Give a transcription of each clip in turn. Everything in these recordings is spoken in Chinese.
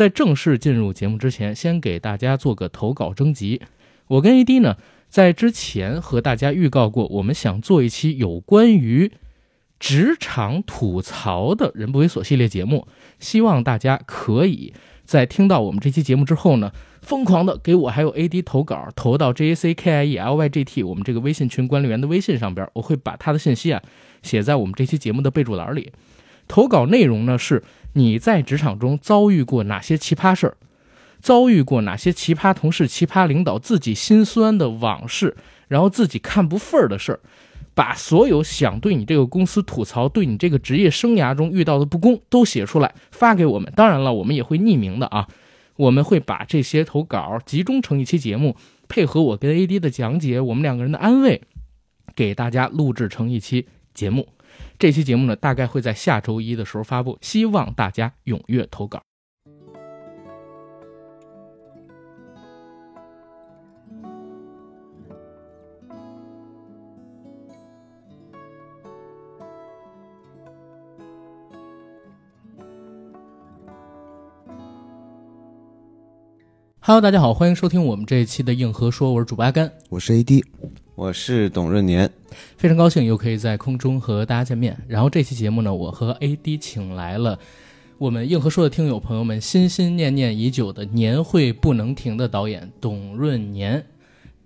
在正式进入节目之前，先给大家做个投稿征集。我跟 AD 呢，在之前和大家预告过，我们想做一期有关于职场吐槽的人不猥琐系列节目，希望大家可以在听到我们这期节目之后呢，疯狂的给我还有 AD 投稿，投到 JACKIELYGT 我们这个微信群管理员的微信上边，我会把他的信息啊写在我们这期节目的备注栏里。投稿内容呢是你在职场中遭遇过哪些奇葩事儿，遭遇过哪些奇葩同事、奇葩领导，自己心酸的往事，然后自己看不忿的事儿，把所有想对你这个公司吐槽、对你这个职业生涯中遇到的不公都写出来发给我们。当然了，我们也会匿名的啊，我们会把这些投稿集中成一期节目，配合我跟 AD 的讲解，我们两个人的安慰，给大家录制成一期节目。这期节目呢，大概会在下周一的时候发布，希望大家踊跃投稿。Hello， 大家好，欢迎收听我们这一期的硬核说，我是主播阿甘，我是 AD， 我是董润年，非常高兴又可以在空中和大家见面。然后这期节目呢，我和 AD 请来了我们硬核说的听友朋友们心心念念已久的年会不能停的导演董润年，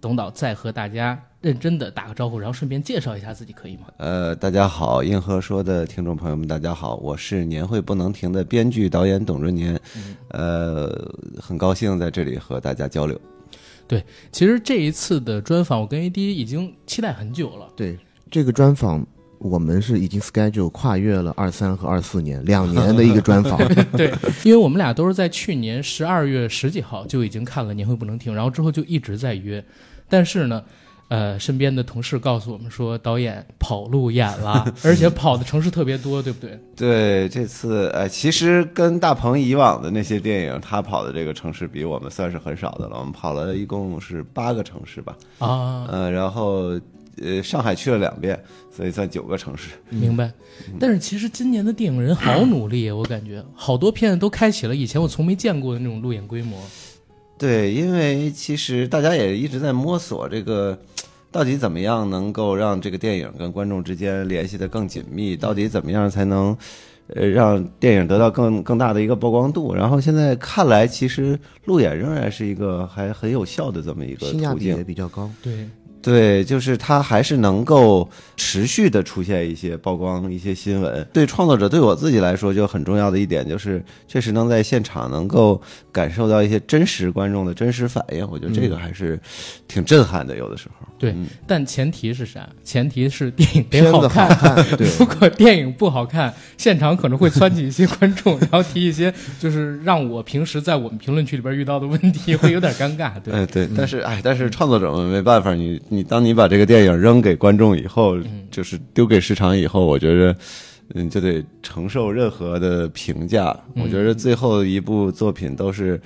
董导再和大家认真的打个招呼，然后顺便介绍一下自己，可以吗？大家好，硬核说的听众朋友们，大家好，我是年会不能停的编剧导演董润年，很高兴在这里和大家交流。对，其实这一次的专访，我跟 AD 已经期待很久了。对，这个专访我们是已经 schedule 跨越了23和24年2年的一个专访。对，因为我们俩都是在去年12月10几号就已经看了年会不能停，然后之后就一直在约，但是呢。身边的同事告诉我们说，导演跑路演了，而且跑的城市特别多，对不对？对，这次其实跟大鹏以往的那些电影，他跑的这个城市比我们算是很少的了。我们跑了一共是8个城市吧，啊，然后上海去了2遍，所以算9个城市。明白。但是其实今年的电影人好努力，我感觉好多片子都开启了以前我从没见过的那种路演规模。对，因为其实大家也一直在摸索这个到底怎么样能够让这个电影跟观众之间联系得更紧密，到底怎么样才能让电影得到更大的一个曝光度。然后现在看来，其实路演仍然是一个还很有效的这么一个途径，性价比也比较高。对对，就是它还是能够持续的出现一些曝光、一些新闻。对创作者，对我自己来说就很重要的一点，就是确实能在现场能够感受到一些真实观众的真实反应，我觉得这个还是挺震撼的，有的时候。对，但前提是啥？前提是电影得好看。对，如果电影不好看，现场可能会窜起一些观众，然后提一些就是让我平时在我们评论区里边遇到的问题，会有点尴尬。对，对，但是创作者们没办法，你当你把这个电影扔给观众以后，就是丢给市场以后，我觉得就得承受任何的评价。我觉得最后一部作品都是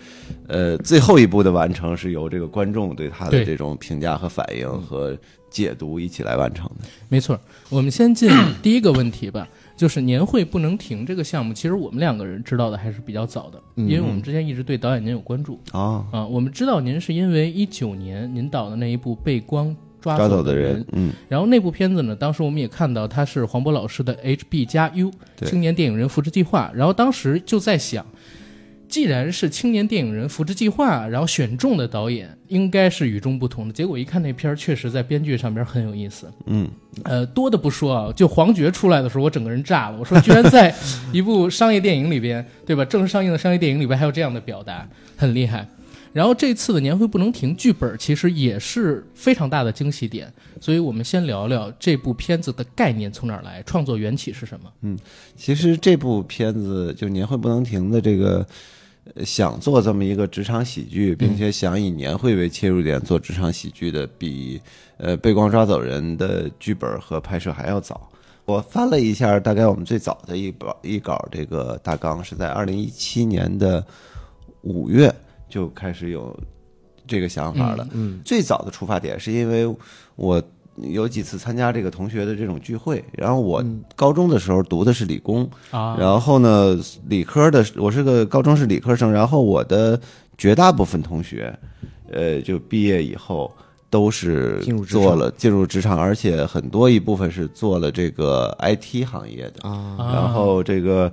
最后一部的完成是由这个观众对他的这种评价和反应和解读一起来完成的。没错，我们先进第一个问题吧。就是年会不能停这个项目，其实我们两个人知道的还是比较早的，因为我们之前一直对导演您有关注啊。我们知道您是因为19年您导的那一部《被光抓走的人》，然后那部片子呢，当时我们也看到它是黄渤老师的 HB+U 青年电影人扶持计划，然后当时就在想，既然是青年电影人扶持计划，然后选中的导演应该是与众不同的。结果一看那片确实在编剧上边很有意思。多的不说啊，就黄觉出来的时候，我整个人炸了。我说，居然在一部商业电影里边，对吧？正式上映的商业电影里边还有这样的表达，很厉害。然后这次的年会不能停剧本其实也是非常大的惊喜点，所以我们先聊聊这部片子的概念从哪儿来，创作缘起是什么？其实这部片子就是年会不能停的这个。想做这么一个职场喜剧，并且想以年会为切入点做职场喜剧的，比被光抓走人的剧本和拍摄还要早。我翻了一下，大概我们最早的一稿这个大纲是在2017年的5月就开始有这个想法了。最早的出发点是因为我有几次参加这个同学的这种聚会，然后我高中的时候读的是理工，然后呢理科的，我是个高中是理科生，然后我的绝大部分同学就毕业以后都是做了进入职场，而且很多一部分是做了这个 IT 行业的啊。然后这个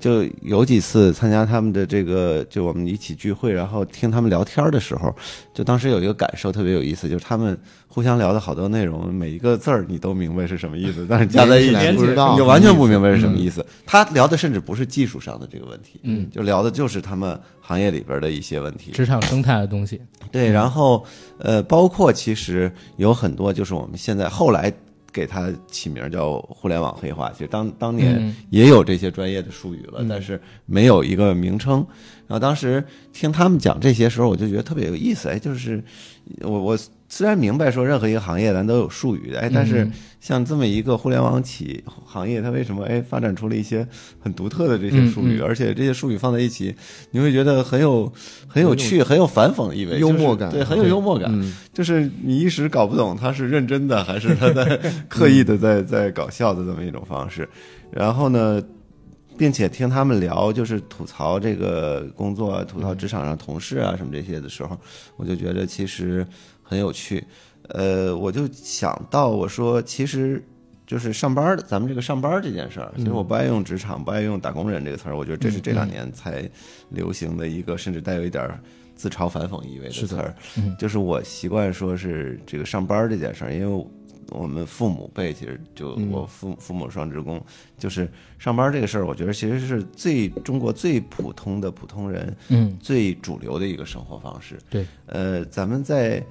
就有几次参加他们的这个，就我们一起聚会，然后听他们聊天的时候，就当时有一个感受特别有意思，就是他们互相聊的好多内容，每一个字儿你都明白是什么意思，但是加在一起不知道，你就完全不明白是什么意思。他聊的甚至不是技术上的这个问题，就聊的就是他们行业里边的一些问题，职场生态的东西。对，然后包括其实有很多就是我们现在后来给它起名叫互联网黑化，其实当年也有这些专业的术语了，但是没有一个名称。然后当时听他们讲这些时候，我就觉得特别有意思。哎，就是我虽然明白说任何一个行业咱都有术语的，哎，但是像这么一个互联网行业，它为什么发展出了一些很独特的这些术语，而且这些术语放在一起，你会觉得很有趣，很有反讽意味，幽默感，对，很有幽默感。就是你一时搞不懂他是认真的还是他在刻意的在搞笑的这么一种方式。然后呢，并且听他们聊，就是吐槽这个工作、吐槽职场上同事啊什么这些的时候，我就觉得其实很有趣。我就想到，我说其实就是上班，咱们这个上班这件事儿，其实我不爱用职场，不爱用打工人这个词儿，我觉得这是这两年才流行的一个，甚至带有一点自嘲反讽意味的词儿。就是我习惯说是这个上班这件事儿，因为我们父母辈其实就我父母双职工，就是上班这个事儿，我觉得其实是中国最普通的普通人，最主流的一个生活方式。对，咱们在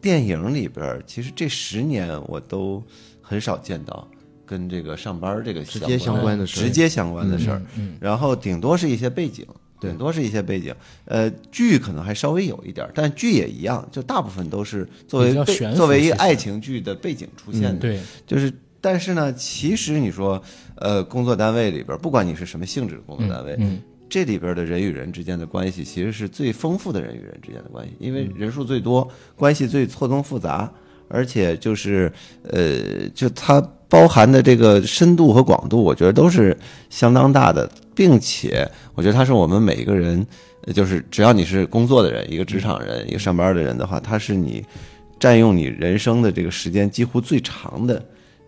电影里边，其实这10年我都很少见到跟这个上班这个直接相关的事儿，然后顶多是一些背景。很多是一些背景，剧可能还稍微有一点，但剧也一样，就大部分都是作为一个爱情剧的背景出现的。对，就是但是呢，其实你说，工作单位里边，不管你是什么性质的工作单位，这里边的人与人之间的关系，其实是最丰富的人与人之间的关系，因为人数最多，关系最错综复杂，而且就是就它包含的这个深度和广度，我觉得都是相当大的。并且我觉得它是我们每一个人，就是只要你是工作的人，一个职场人，一个上班的人的话，它是你占用你人生的这个时间几乎最长的。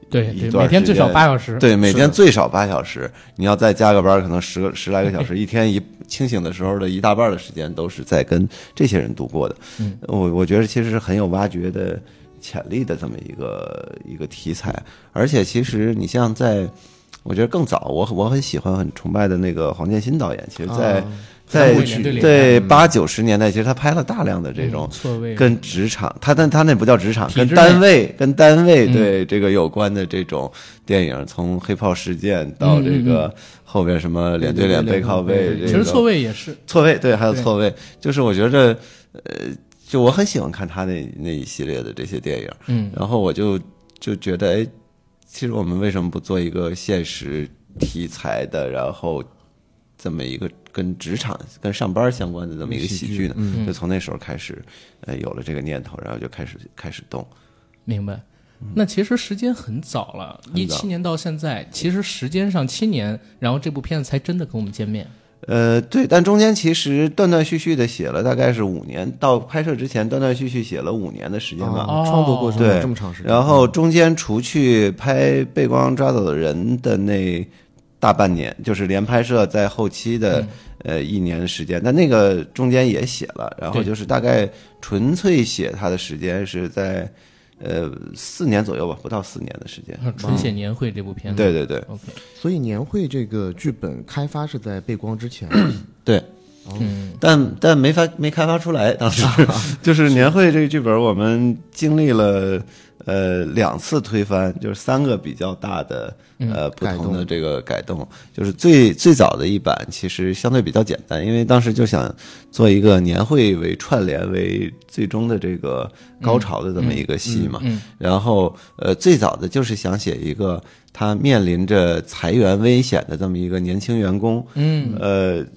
对，每天最少8小时。对，每天最少8小时，你要再加个班，可能10来个小时，一天清醒的时候的一大半的时间都是在跟这些人度过的。我觉得其实是很有挖掘的潜力的这么一个题材。而且其实你像我觉得更早，我很喜欢、很崇拜的那个黄建新导演，其实在80、90年代，其实他拍了大量的这种跟职场，但他那不叫职场，跟单位对这个有关的这种电影，从黑炮事件到这个后边什么脸对脸背靠背，其实错位也是错位，对，还有错位，就是我觉得就我很喜欢看他那一系列的这些电影，然后我就觉得其实我们为什么不做一个现实题材的，然后这么一个跟职场、跟上班相关的这么一个喜剧呢？就从那时候开始，有了这个念头，然后就开始动。明白。那其实时间很早了，17年到现在，其实时间上7年，然后这部片子才真的跟我们见面。对，但中间其实断断续续的写了大概是5年，到拍摄之前断断续续写了5年的时间吧，创作过程这么长时间。然后中间除去拍被光抓走的人的那大半年，就是连拍摄在后期的、1年的时间，但那个中间也写了，然后就是大概纯粹写它的时间是在4年左右吧，不到4年的时间。纯写年会这部片子。对对对。OK。所以年会这个剧本开发是在背光之前。对。但没开发出来，当时就是年会这个剧本，我们经历了2次推翻，就是3个比较大的不同的这个改动，就是最早的一版其实相对比较简单，因为当时就想做一个年会为串联为最终的这个高潮的这么一个戏嘛。然后最早的就是想写一个他面临着裁员危险的这么一个年轻员工，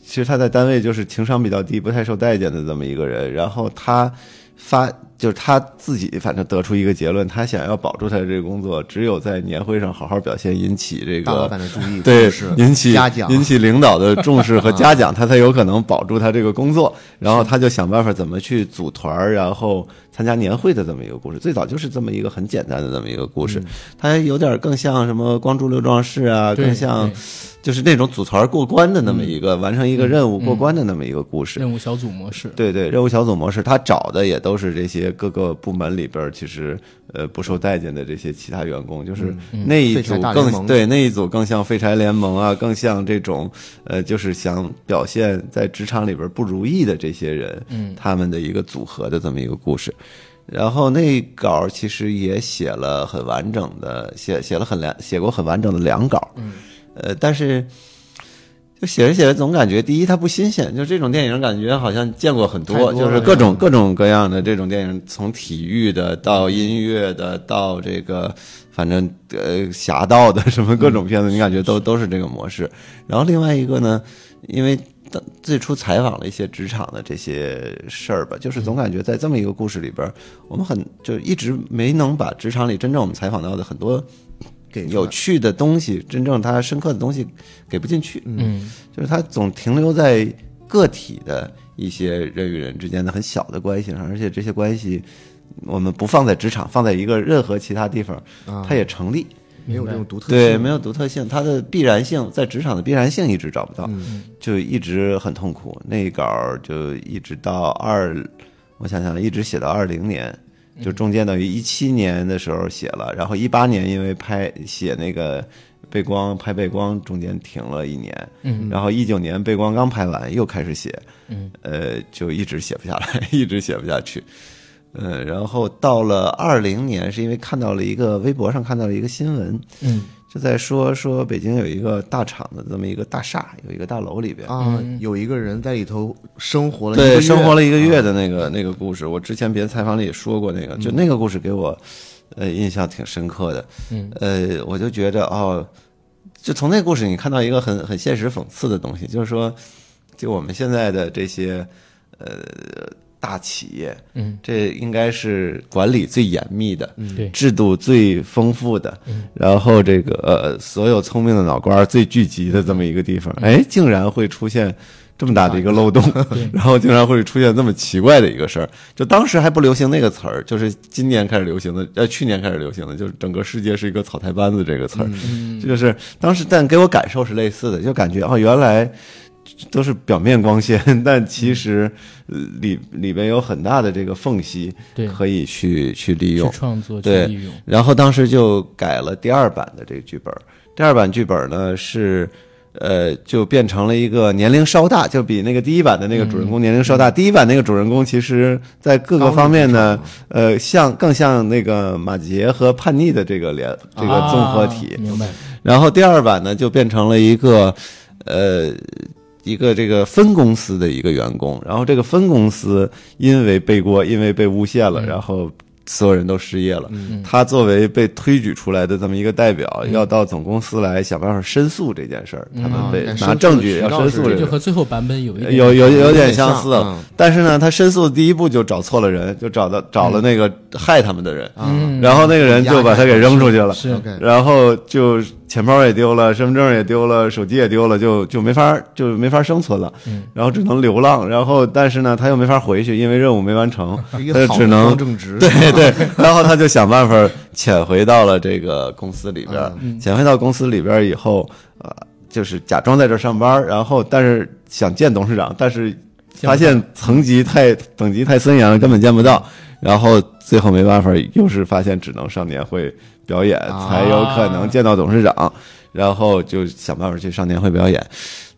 其实他在单位就是情商比较低，不太受待见的这么一个人，然后他就是他自己反正得出一个结论，他想要保住他的这个工作，只有在年会上好好表现，引起这个大老板的注意，对，引起领导的重视和嘉奖，他才有可能保住他这个工作。然后他就想办法怎么去组团，然后参加年会的这么一个故事。最早就是这么一个很简单的这么一个故事，他有点更像什么光珠六壮士啊，更像就是那种组团过关的那么一个、完成一个任务过关的那么一个故事。任务小组模式，对对，任务小组模式，他找的也都是这些。各个部门里边其实不受待见的这些其他员工，就是那一组更、对，那一组更像废柴联盟啊，更像这种就是想表现在职场里边不如意的这些人，他们的一个组合的这么一个故事。然后那稿其实也写了很完整的，写过很完整的两稿，但是就写着写着总感觉，第一它不新鲜，就这种电影感觉好像见过很多，就是各种各样的这种电影，从体育的到音乐的到这个反正侠盗的什么各种片子，你感觉都是这个模式。然后另外一个呢，因为最初采访了一些职场的这些事儿吧，就是总感觉在这么一个故事里边，我们就一直没能把职场里真正我们采访到的很多有趣的东西，真正它深刻的东西给不进去，就是它总停留在个体的一些人与人之间的很小的关系上，而且这些关系我们不放在职场，放在一个任何其他地方，它也成立，没有这种独特性，对，没有独特性，它的必然性在职场的必然性一直找不到，就一直很痛苦。那一稿就一直到我想想，一直写到2020年。就中间等于17年的时候写了，然后18年因为写那个背光中间停了一年，然后19年背光刚拍完又开始写，就一直写不下来，一直写不下去，然后到了20年是因为微博上看到了一个新闻，就在说北京有一个大厂的这么一个大厦，有一个大楼里边啊，有一个人在里头生活了一个月，对，生活了一个月的那个故事，我之前别的采访里也说过，就那个故事给我印象挺深刻的，我就觉得就从那故事你看到一个很现实讽刺的东西，就是说，就我们现在的这些大企业，这应该是管理最严密的，制度最丰富的，然后这个所有聪明的脑瓜最聚集的这么一个地方，竟然会出现这么大的一个漏洞，然后竟然会出现这么奇怪的一个事儿。就当时还不流行那个词儿，就是今年开始流行的，去年开始流行的，就是整个世界是一个草台班子这个词儿，就是当时，但给我感受是类似的，就感觉原来都是表面光鲜，但其实里边有很大的这个缝隙，可以去利用，去创作，去利用。然后当时就改了第二版的这个剧本，第二版剧本呢是就变成了一个年龄稍大，就比那个第一版的那个主人公年龄稍大。第一版那个主人公其实在各个方面呢，更像那个马杰和叛逆的这个综合体。明白。然后第二版呢就变成了一个这个分公司的一个员工，然后这个分公司因为背锅，因为被诬陷了，然后所有人都失业了，他作为被推举出来的这么一个代表，要到总公司来想办法申诉这件事儿，他们被拿证据要申诉，这就和最后版本有一点有点相似了，但是呢他申诉的第一步就找错了人，就找了那个害他们的人，然后那个人就把他给扔出去了，然后就钱包也丢了，身份证也丢了，手机也丢了，就没法生存了，然后只能流浪，然后但是呢他又没法回去，因为任务没完成，他就只能正直，对对，然后他就想办法潜回到了这个公司里边，潜回到公司里边以后，就是假装在这上班，然后但是想见董事长，但是发现等级太森严了，根本见不到，然后最后没办法，又是发现只能上年会表演才有可能见到董事长，然后就想办法去上年会表演。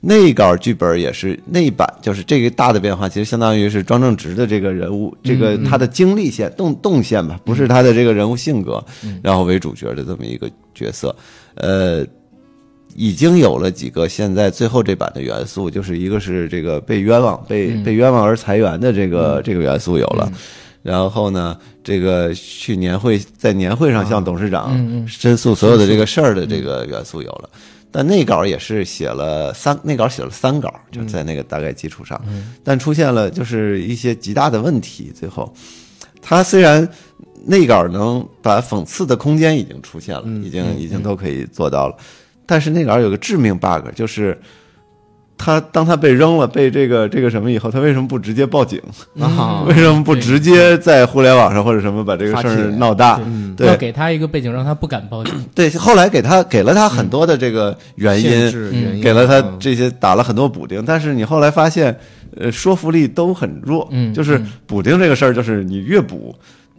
那稿剧本也是那一版，就是这个大的变化其实相当于是庄正直的这个人物，这个他的经历线动线吧，不是他的这个人物性格，然后为主角的这么一个角色，已经有了几个现在最后这版的元素，就是一个是这个被冤枉而裁员的这个元素有了，然后呢这个去年会在年会上向董事长申诉所有的这个事儿的这个元素有了，但那稿也是写了三稿，就在那个大概基础上，但出现了就是一些极大的问题，最后他虽然内稿能把讽刺的空间已经出现了，已经都可以做到了，但是内稿有个致命 bug， 就是他当他被扔了，被这个什么以后，他为什么不直接报警？啊、为什么不直接在互联网上或者什么把这个事儿闹大？对，要给他一个背景，让他不敢报警。对，后来给了他很多的这个原因，给了他这些打了很多补丁，但是你后来发现，说服力都很弱。就是补丁这个事儿，就是你越补，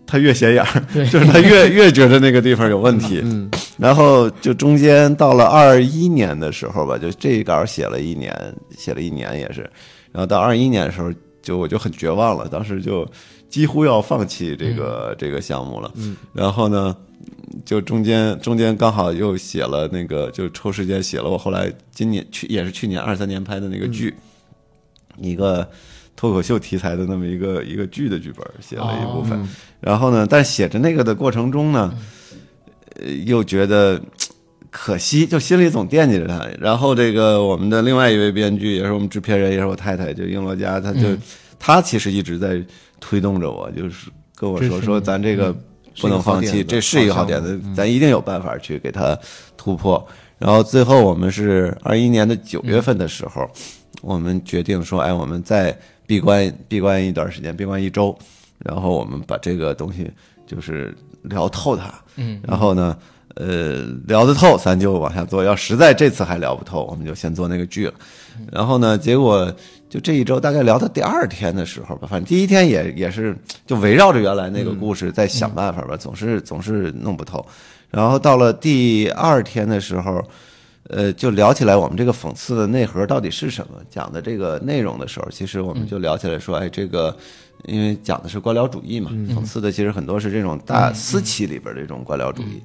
他越显眼，就是他越觉得那个地方有问题。然后就中间到了21年的时候吧，就这一稿写了一年也是，然后到21年的时候，我就很绝望了，当时就几乎要放弃这个项目了。然后呢，就中间刚好又写了那个，就抽时间写了我后来去年23年拍的那个剧，一个脱口秀题材的那么一个剧的剧本写了一部分，然后呢，但写着那个的过程中呢，又觉得可惜，就心里总惦记着他。然后这个我们的另外一位编剧，也是我们制片人，也是我太太，就英罗家，他其实一直在推动着我，就是跟我说咱这个不能放弃，这是一个好点子，咱一定有办法去给他突破。然后最后我们是21年的9月份的时候，我们决定说，哎，我们再闭关一段时间，闭关1周，然后我们把这个东西就是聊透它，然后呢，聊得透，咱就往下做。要实在这次还聊不透，我们就先做那个剧了。然后呢，结果就这1周大概聊到第2天的时候吧，反正第1天也是就围绕着原来那个故事在想办法吧，总是弄不透。然后到了第2天的时候，就聊起来我们这个讽刺的内核到底是什么，讲的这个内容的时候，其实我们就聊起来说，哎，这个因为讲的是官僚主义嘛，讽刺的其实很多是这种大私企里边这种官僚主义。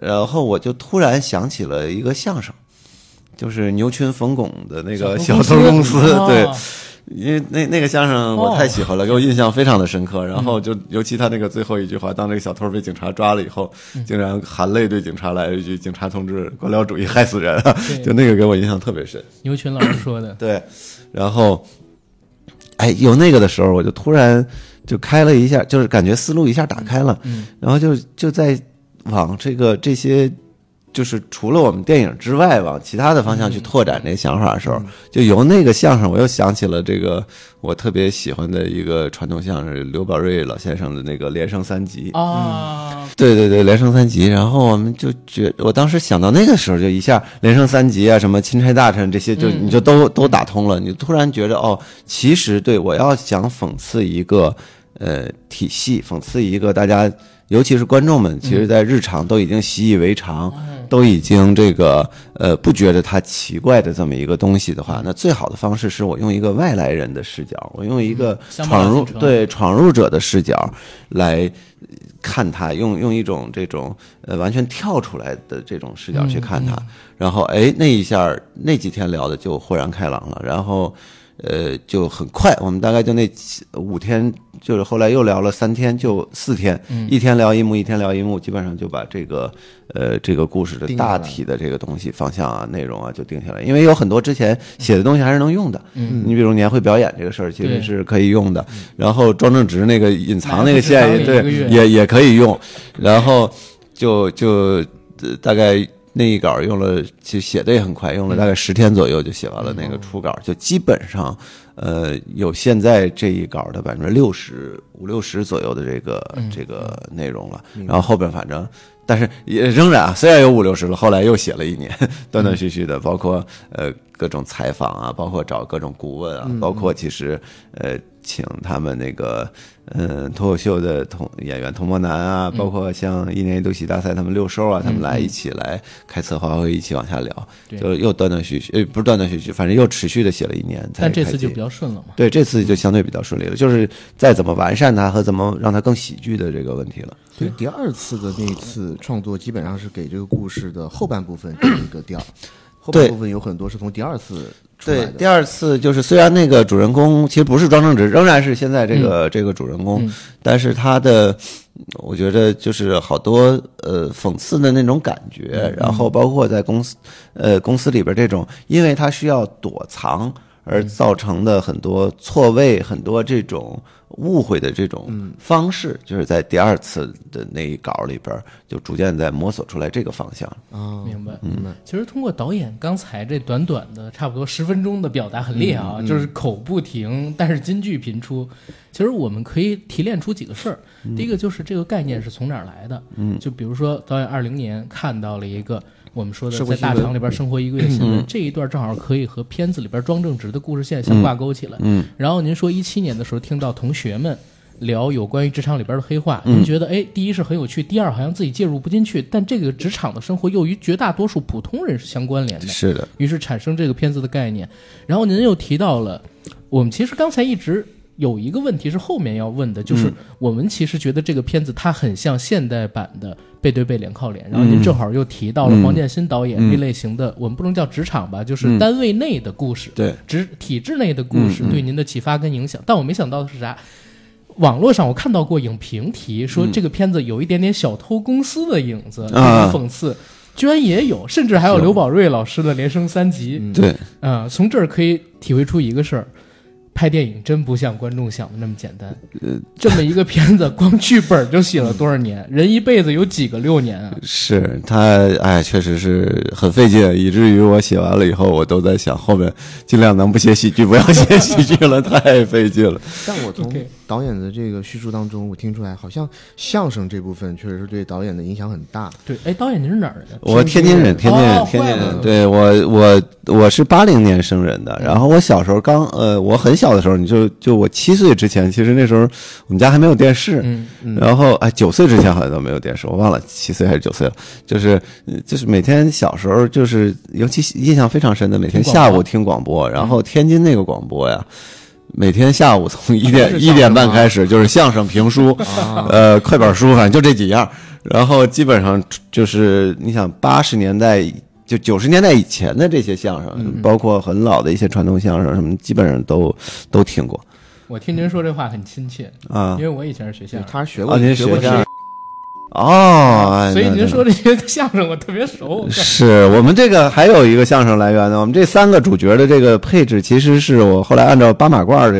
然后我就突然想起了一个相声，就是牛群冯巩的那个小偷公司，对。因为那个相声我太喜欢了，给我印象非常的深刻。然后就尤其他那个最后一句话，当这个小偷被警察抓了以后，竟然含泪对警察来一句，警察同志，官僚主义害死人啊，就那个给我印象特别深，牛群老师说的。对，然后哎，有那个的时候我就突然就开了一下，就是感觉思路一下打开了，然后就在往这些就是除了我们电影之外，往其他的方向去拓展这想法的时候，就由那个相声，我又想起了这个我特别喜欢的一个传统相声，刘宝瑞老先生的那个《连升三级》啊，对对对，《连升三级》。然后我们就我当时想到那个时候，就一下《连升三级》啊，什么钦差大臣这些，就你就都打通了，你突然觉得哦，其实对我要想讽刺一个体系，讽刺一个大家。尤其是观众们其实在日常都已经习以为常，都已经这个不觉得它奇怪的这么一个东西的话，那最好的方式是我用一个外来人的视角，我用一个闯入者的视角来看它，用一种这种完全跳出来的这种视角去看它，然后哎，那一下那几天聊的就豁然开朗了。然后就很快，我们大概就那5天，就是后来又聊了3天，就4天，一天聊一幕，一天聊一幕，基本上就把这个故事的大体的这个东西方向啊、内容啊就定下来。因为有很多之前写的东西还是能用的，你比如年会表演这个事儿其实是可以用的，然后庄正直那个隐藏那个线也对，也可以用，然后就大概。那一稿用了，其实写的也很快，用了大概10天左右就写完了那个初稿，就基本上，有现在这一稿的65%-60%左右的这个内容了。然后后边反正，但是也仍然啊，虽然有50-60%了，后来又写了1年，断断续续的，包括各种采访啊，包括找各种顾问啊，包括其实请他们那个脱口秀的演员童漠南啊，包括像一年一度喜大赛他们六兽啊，他们来一起来开策划会，一起往下聊，就又断断续续，不是断断续续，反正又持续的写了1年才。但这次就比较顺了嘛？对，这次就相对比较顺利了，就是再怎么完善它和怎么让它更喜剧的这个问题了。对，第2次的那次创作基本上是给这个故事的后半部分这一个调，后半部分有很多是从第2次。对，第2次就是虽然那个主人公其实不是庄正直，仍然是现在这个主人公，但是他的我觉得就是好多讽刺的那种感觉，然后包括在公司里边这种，因为他需要躲藏而造成的很多错位、很多这种误会的这种方式，就是在第二次的那一稿里边就逐渐在摸索出来这个方向。明白。其实通过导演刚才这短短的差不多10分钟的表达很厉害啊，就是口不停，但是金句频出。其实我们可以提炼出几个事儿。第一个就是这个概念是从哪儿来的？就比如说导演2020年看到了一个我们说的在大厂里边生活一个月新闻，这一段正好可以和片子里边庄正直的故事线相挂钩起来。然后您说2017年的时候听到同学们聊有关于职场里边的黑话，您觉得哎，第一是很有趣，第二好像自己介入不进去，但这个职场的生活又与绝大多数普通人是相关联的，是的，于是产生这个片子的概念。然后您又提到了，我们其实刚才一直有一个问题是后面要问的，就是我们其实觉得这个片子它很像现代版的背对背脸靠脸，然后您正好又提到了黄建新导演这类型的，我们不能叫职场吧，就是单位内的故事，对，体制内的故事对您的启发跟影响。但我没想到的是啥，网络上我看到过影评提说这个片子有一点点小偷公司的影子，这种讽刺居然也有，甚至还有刘宝瑞老师的连升3集。对，从这儿可以体会出一个事儿，拍电影真不像观众想的那么简单。这么一个片子，光剧本就写了多少年？人一辈子有几个6年啊？是他，确实是很费劲，以至于我写完了以后，我都在想后面尽量能不写喜剧，不要写喜剧了，太费劲了。但我从导演的这个叙述当中，我听出来好像相声这部分确实是对导演的影响很大。对，哎，导演您是哪儿人？我天津人。对，我是80年生人的，然后我小时候我很小的时候，就我7岁之前，其实那时候我们家还没有电视，然后9岁之前好像都没有电视，我忘了7岁还是9岁了，就是每天小时候就是尤其印象非常深的，每天下午听广播，然后天津那个广播呀。每天下午从1点半开始就是相声评书，快板书，反正就这几样。然后基本上就是你想80年代就90年代以前的这些相声，包括很老的一些传统相声什么，基本上都听过。我听您说这话很亲切啊，因为我以前是学相声，他学过，您学过相声。所以您说这些相声我特别熟。是我们这个还有一个相声来源呢，我们这3个主角的这个配置其实是我后来按照八马褂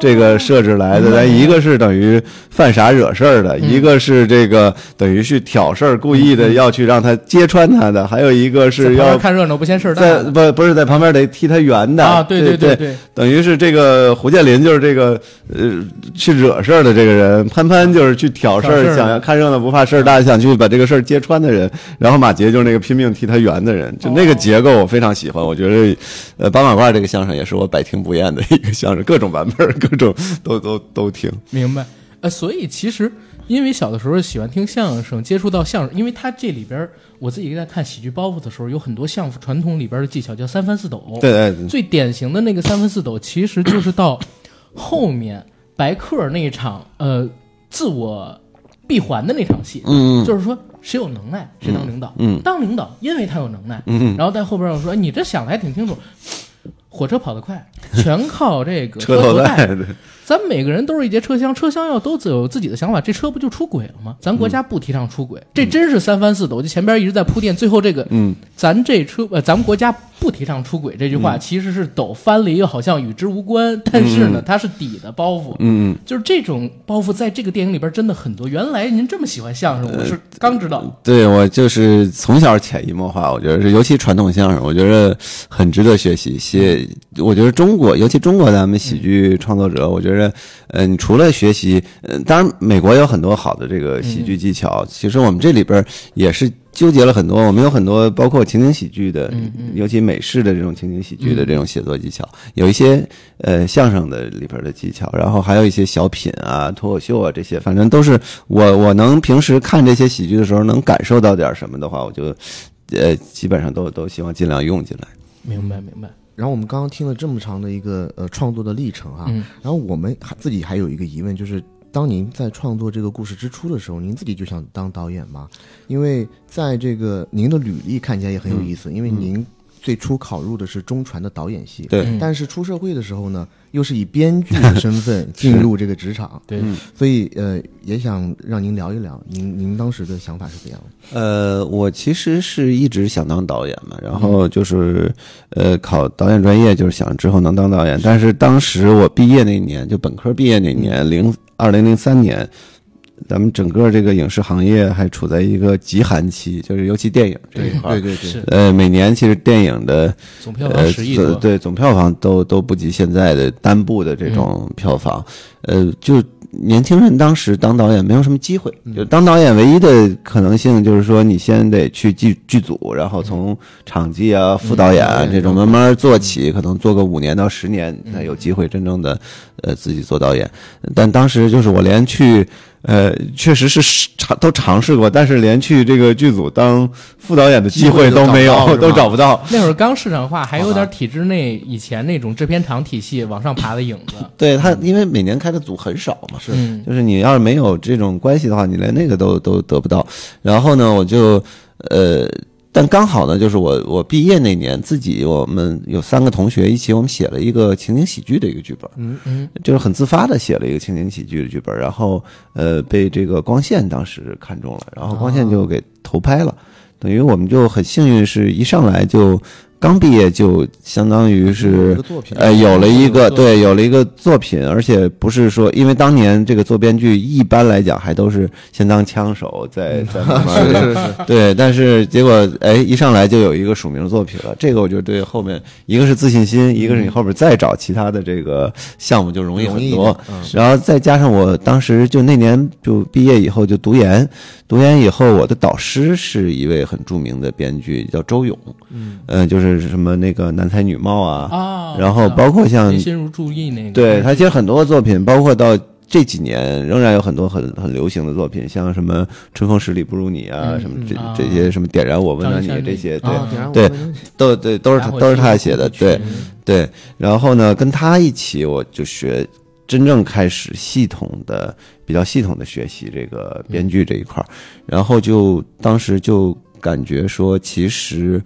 这个设置来的。咱一个是等于犯傻惹事儿的，一个是这个等于去挑事儿，故意的要去让他揭穿他的，还有一个是要看热闹不嫌事儿大，不是在旁边得替他圆的啊。对，等于是这个胡建林就是这个去惹事儿的这个人，潘就是去挑事儿，想要看热闹不怕事儿大，想去把这个事儿揭穿的人，然后马杰就是那个拼命替他圆的人，就那个结构我非常喜欢。我觉得八马褂这个相声也是我百听不厌的一个相声，各种版本。各种都听明白，所以其实因为小的时候喜欢听相声，接触到相声，因为它这里边我自己在看喜剧包袱的时候，有很多相声传统里边的技巧叫三翻四抖。对，最典型的那个三翻四抖，其实就是到后面白客那一场自我闭环的那场戏，就是说。谁有能耐谁当领导，当领导因为他有能耐，然后在后边我说你这想的还挺清楚，火车跑得快全靠这个车头带，咱们每个人都是一节车厢要都有自己的想法，这车不就出轨了吗？咱国家不提倡出轨，这真是三番四抖，就前边一直在铺垫，最后这个咱这车咱们国家不提倡出轨这句话其实是抖翻了一个好像与之无关，但是呢它是底的包袱，就是这种包袱在这个电影里边真的很多。原来您这么喜欢相声，我是刚知道。对，我就是从小潜移默化，我觉得是尤其传统相声，我觉得很值得学习。我觉得中国，尤其中国咱们喜剧创作者，我觉得，你除了学习，当然美国有很多好的这个喜剧技巧，其实我们这里边也是。纠结了很多，我们有很多包括情景喜剧的，尤其美式的这种情景喜剧的这种写作技巧，有一些相声的里边的技巧，然后还有一些小品啊、脱口秀啊这些，反正都是我能平时看这些喜剧的时候能感受到点什么的话，我就基本上都希望尽量用进来。明白。然后我们刚刚听了这么长的一个创作的历程啊，然后我们自己还有一个疑问就是。当您在创作这个故事之初的时候，您自己就想当导演吗？因为在这个您的履历看起来也很有意思，因为您最初考入的是中传的导演系，对，但是出社会的时候呢，又是以编剧的身份进入这个职场，对，所以也想让您聊一聊，您当时的想法是怎样的？我其实是一直想当导演嘛，然后就是考导演专业，就是想之后能当导演，但是当时我毕业那年，就本科毕业那年，2003年。咱们整个这个影视行业还处在一个极寒期，就是尤其电影这一块，对，每年其实电影的总票房10亿多，对，总票房都不及现在的单部的这种票房，就年轻人当时当导演没有什么机会，就当导演唯一的可能性就是说你先得去剧组，然后从场记啊、副导演啊这种慢慢做起，可能做个5年到10年才有机会真正的自己做导演。但当时就是我连去确实是都尝试过，但是连去这个剧组当副导演的机会都没有，都找不到。那会儿刚市场化，还有点体制内以前那种制片厂体系往上爬的影子。对，他因为每年开的组很少嘛，是，就是你要是没有这种关系的话，你连那个都得不到。然后呢，我就但刚好呢，就是我毕业那年，我们有3个同学一起，我们写了一个情景喜剧的一个剧本，就是很自发的写了一个情景喜剧的剧本，然后被这个光线当时看中了，然后光线就给投拍了，等于我们就很幸运，是一上来就刚毕业就相当于是有了一个作品，而且不是说，因为当年这个做编剧一般来讲还都是先当枪手再慢慢是对，但是结果一上来就有一个署名作品了，这个我觉得对后面一个是自信心，一个是你后边再找其他的这个项目就容易很多，然后再加上我当时就那年就毕业以后就读研以后，我的导师是一位很著名的编剧叫周勇，就是什么那个男才女貌啊，然后包括像深入注意那个，对，他其实很多作品，包括到这几年仍然有很多很流行的作品，像什么春风十里不如你啊，什么这些什么点燃我温暖你这些，对，都是他写的，对。然后呢，跟他一起我就学，真正开始比较系统的学习这个编剧这一块，然后就当时就感觉说，其实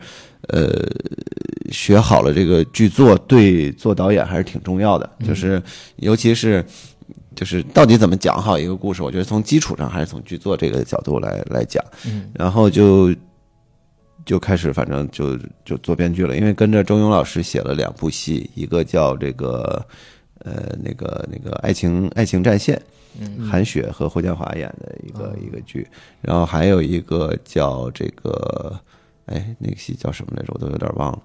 学好了这个剧作对做导演还是挺重要的，就是尤其是就是到底怎么讲好一个故事，我觉得从基础上还是从剧作这个角度来讲，然后就开始反正就做编剧了，因为跟着周勇老师写了2部戏，一个叫这个那个爱情战线，韩雪和霍建华演的一个剧，然后还有一个叫这个那个戏叫什么来着？我都有点忘了。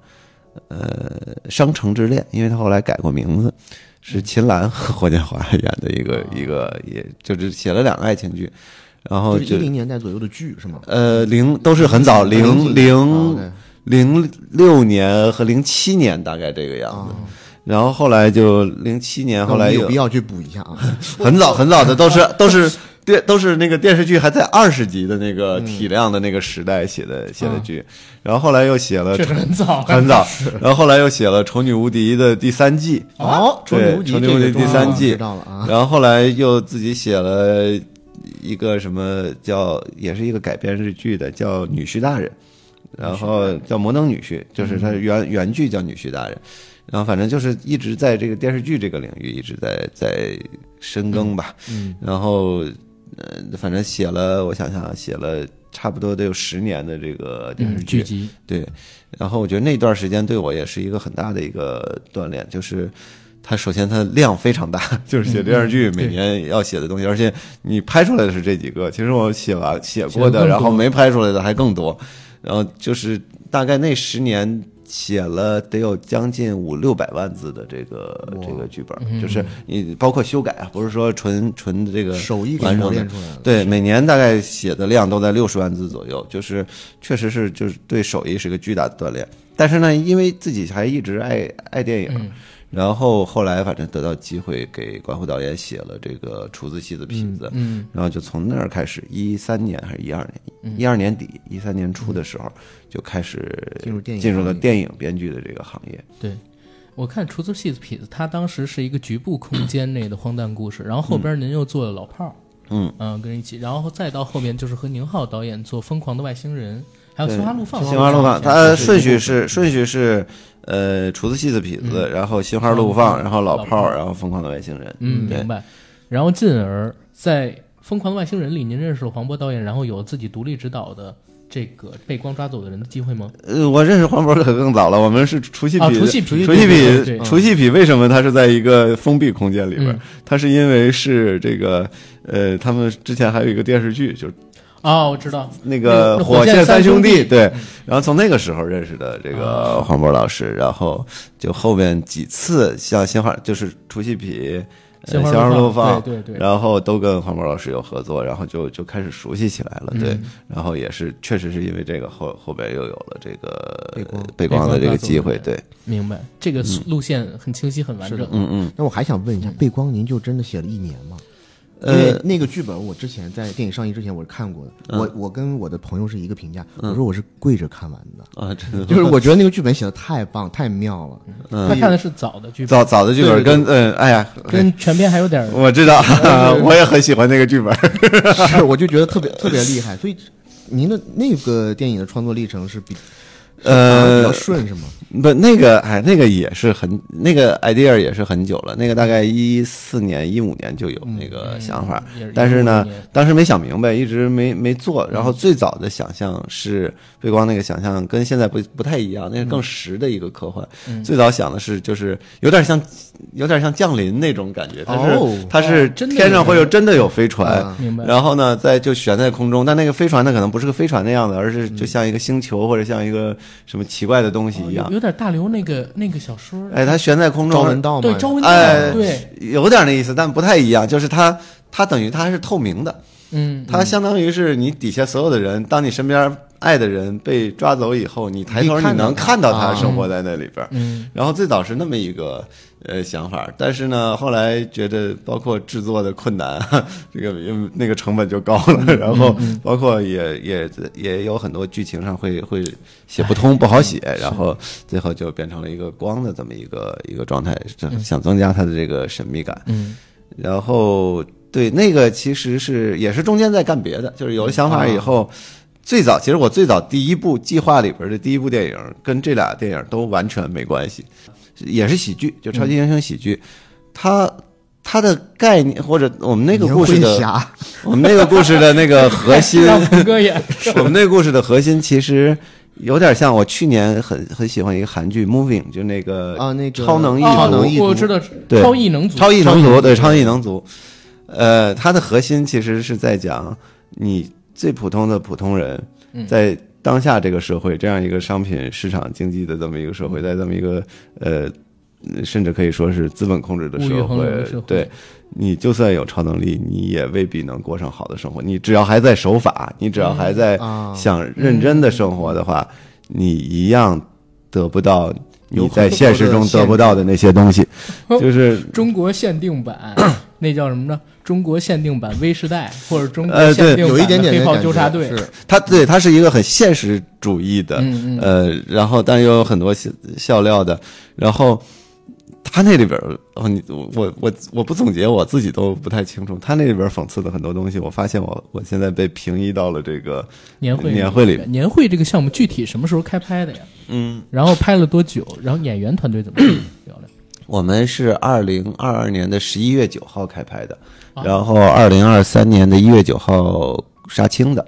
商城之恋，因为他后来改过名字，是秦岚和霍建华演的一个，也就是写了2个爱情剧，然后就10年代左右的剧是吗？都是很早，06年和07年大概这个样子。然后后来就07年，后来有必要去补一下啊，很早的都是。对，都是那个电视剧还在20集的那个体量的那个时代写的剧，然后后来又写了，这很早，然后后来又写了《丑女无敌》的第3季，丑女无敌第3季，知道了啊。然后后来又自己写了一个什么也是一个改编日剧的，叫《女婿大人》，然后叫《摩登女婿》，就是它原剧叫《女婿大人》，然后反正就是一直在这个电视剧这个领域一直在深耕吧，然后。反正写了差不多得有10年的这个电视剧集，对。然后我觉得那段时间对我也是一个很大的一个锻炼，就是它首先它量非常大，就是写电视剧每年要写的东西，而且你拍出来的是这几个，其实我写过的，然后没拍出来的还更多。然后就是大概那10年。写了得有将近500-600万字的这个剧本，就是你包括修改啊，不是说纯这个手艺给磨练出来了。对，每年大概写的量都在60万字左右，就是确实是就是对手艺是个巨大的锻炼。但是呢，因为自己还一直爱电影，然后后来反正得到机会给管虎导演写了这个《厨子戏子痞子》，然后就从那儿开始，13年还是12年，12年底13年初的时候就开始进入了电影编剧的这个行业。对，我看《厨子戏子痞子》，它当时是一个局部空间内的荒诞故事，然后后边您又做了老炮儿，跟人一起，然后再到后边就是和宁浩导演做《疯狂的外星人》。还有心花怒放，心花怒放，它顺序是厨子、戏子、痞子，然后心花怒放，然后老炮，然后疯狂的外星人。嗯，明白。然后进而在《疯狂的外星人》里，您认识了黄渤导演，然后有自己独立指导的。这个被光抓走的人的机会吗？我认识黄渤可更早了，我们是除夕比为什么他是在一个封闭空间里边？他是因为是这个他们之前还有一个电视剧就。哦，我知道那个《火线三兄弟》对，然后从那个时候认识的这个黄渤老师，然后就后面几次像新华就是除夕比新华路放，对对对，然后都跟黄渤老师有合作，然后就开始熟悉起来了，对，然后也是确实是因为这个后边又有了这个背光的这个机会，对，明白，这个路线很清晰很完整，嗯嗯。那我还想问一下，背光您就真的写了一年吗？因为那个剧本我之前在电影上映之前我是看过的，我跟我的朋友是一个评价，我说我是跪着看完的啊，真的，就是我觉得那个剧本写的太棒太妙了。他看的是早的剧本，早的剧本跟哎呀跟全片还有点，我知道，我也很喜欢那个剧本，是我就觉得特别特别厉害。所以您的那个电影的创作历程是比较顺是吗？不，那个也是很，那个 idea 也是很久了，那个大概14年、15年就有那个想法，但是呢，当时没想明白，一直没做。然后最早的想象是背光那个想象跟现在不太一样，那是更实的一个科幻。最早想的是就是有点像降临那种感觉，它是天上会有真的有飞船，然后呢就悬在空中，但那个飞船呢可能不是个飞船那样的，而是就像一个星球或者像一个。什么奇怪的东西一样，有点大刘那个小说，哎，他悬在空中，朝闻道，哎，对，有点那意思，但不太一样，就是他等于他是透明的，他相当于是你底下所有的人，当你身边爱的人被抓走以后，你抬头你能看到他生活在那里边，然后最早是那么一个想法，但是呢，后来觉得包括制作的困难，这个那个成本就高了，然后包括也有很多剧情上会写不通，不好写，然后最后就变成了一个光的这么一个状态，想增加它的这个神秘感，然后对那个其实是也是中间在干别的，就是有了想法以后。最早，其实我最早第一部计划里边的第一部电影跟这俩电影都完全没关系，也是喜剧，就超级英雄喜剧。它的概念或者我们那个故事的，我们那个故事的那个核心，我们那个故事的核心其实有点像我去年很喜欢一个韩剧 Moving， 就那个啊那个超能异族，我知道，超异能族，对，超异能族。它的核心其实是在讲你。最普通人在当下这个社会，这样一个商品市场经济的这么一个社会，在这么一个甚至可以说是资本控制的社会，对，你就算有超能力，你也未必能过上好的生活。你只要还在守法，你只要还在想认真的生活的话，你一样得不到你在现实中得不到的那些东西。就是中国限定版那叫什么呢？中国限定版微时代，或者中国限定版的黑豹纠察队，它是一个很现实主义的，然后但又有很多笑料的，然后他那里边，我不总结我自己都不太清楚，他那里边讽刺的很多东西，我发现我现在被平移到了这个年会里。年会这个项目具体什么时候开拍的呀？然后拍了多久？然后演员团队怎么聊的？我们是2022年的11月9号开拍的，然后2023年的1月9号杀青的，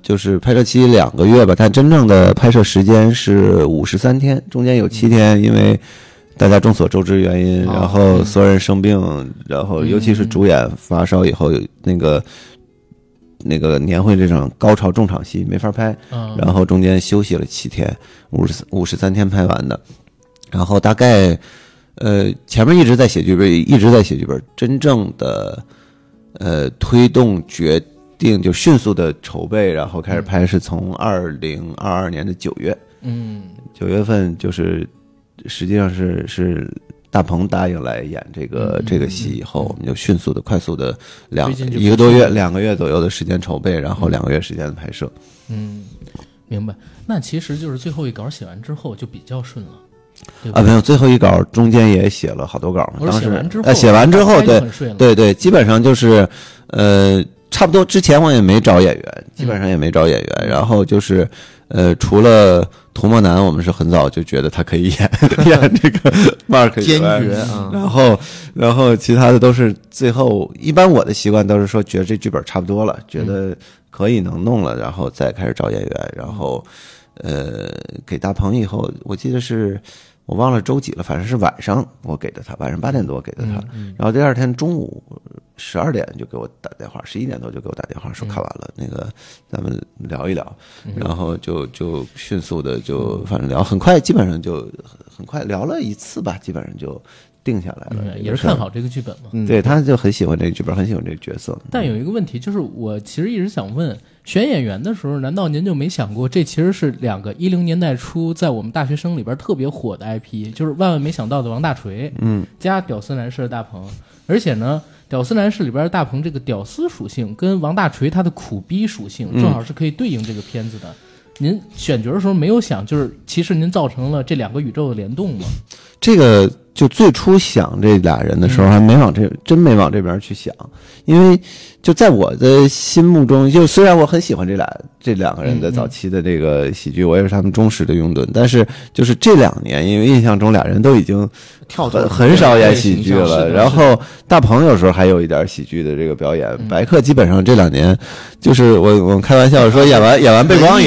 就是拍摄期2个月吧，但真正的拍摄时间是53天，中间有7天因为大家众所周知原因，然后所有人生病，然后尤其是主演发烧以后，那个年会这场高潮重场戏没法拍，然后中间休息了7天，53天拍完的。然后大概，前面一直在写剧本，真正的，推动决定就迅速的筹备，然后开始拍是从2022年的9月，9月份就是实际上是大鹏答应来演这个戏以后，我们就迅速的、快速的1个多月、2个月左右的时间筹备，然后2个月时间的拍摄。明白。那其实就是最后一稿写完之后就比较顺了。啊，没有，最后一稿中间也写了好多稿嘛。当时写完之后，对，基本上就是差不多之前我也没找演员，基本上也没找演员。然后就是除了涂墨南，我们是很早就觉得他可以演这个 Mark 坚决啊。然后其他的都是最后，一般我的习惯都是说觉得这剧本差不多了，觉得可以能弄了，然后再开始找演员。然后给大鹏以后，我记得是。我忘了周几了，反正是晚上我给的他，晚上8点多给的他，然后第二天中午12点就给我打电话，11点多就给我打电话说看完了，那个咱们聊一聊，然后就迅速的就反正聊，很快基本上就很快聊了一次吧，基本上就定下来了，也是看好这个剧本嘛。对，他就很喜欢这个剧本，很喜欢这个角色。但有一个问题就是，我其实一直想问，选演员的时候，难道您就没想过，这其实是两个10年代初在我们大学生里边特别火的 IP， 就是万万没想到的王大锤，加屌丝男士的大鹏，而且呢，屌丝男士里边大鹏这个屌丝属性跟王大锤他的苦逼属性，正好是可以对应这个片子的。您选角的时候没有想，就是其实您造成了这两个宇宙的联动吗？这个就最初想这俩人的时候，还没往这真没往这边去想，因为就在我的心目中，就虽然我很喜欢这两个人的早期的这个喜剧，我也是他们忠实的拥趸，但是就是这2年，因为印象中俩人都已经跳脱很少演喜剧了。然后大鹏有时候还有一点喜剧的这个表演，白客基本上这2年就是我开玩笑说演完背光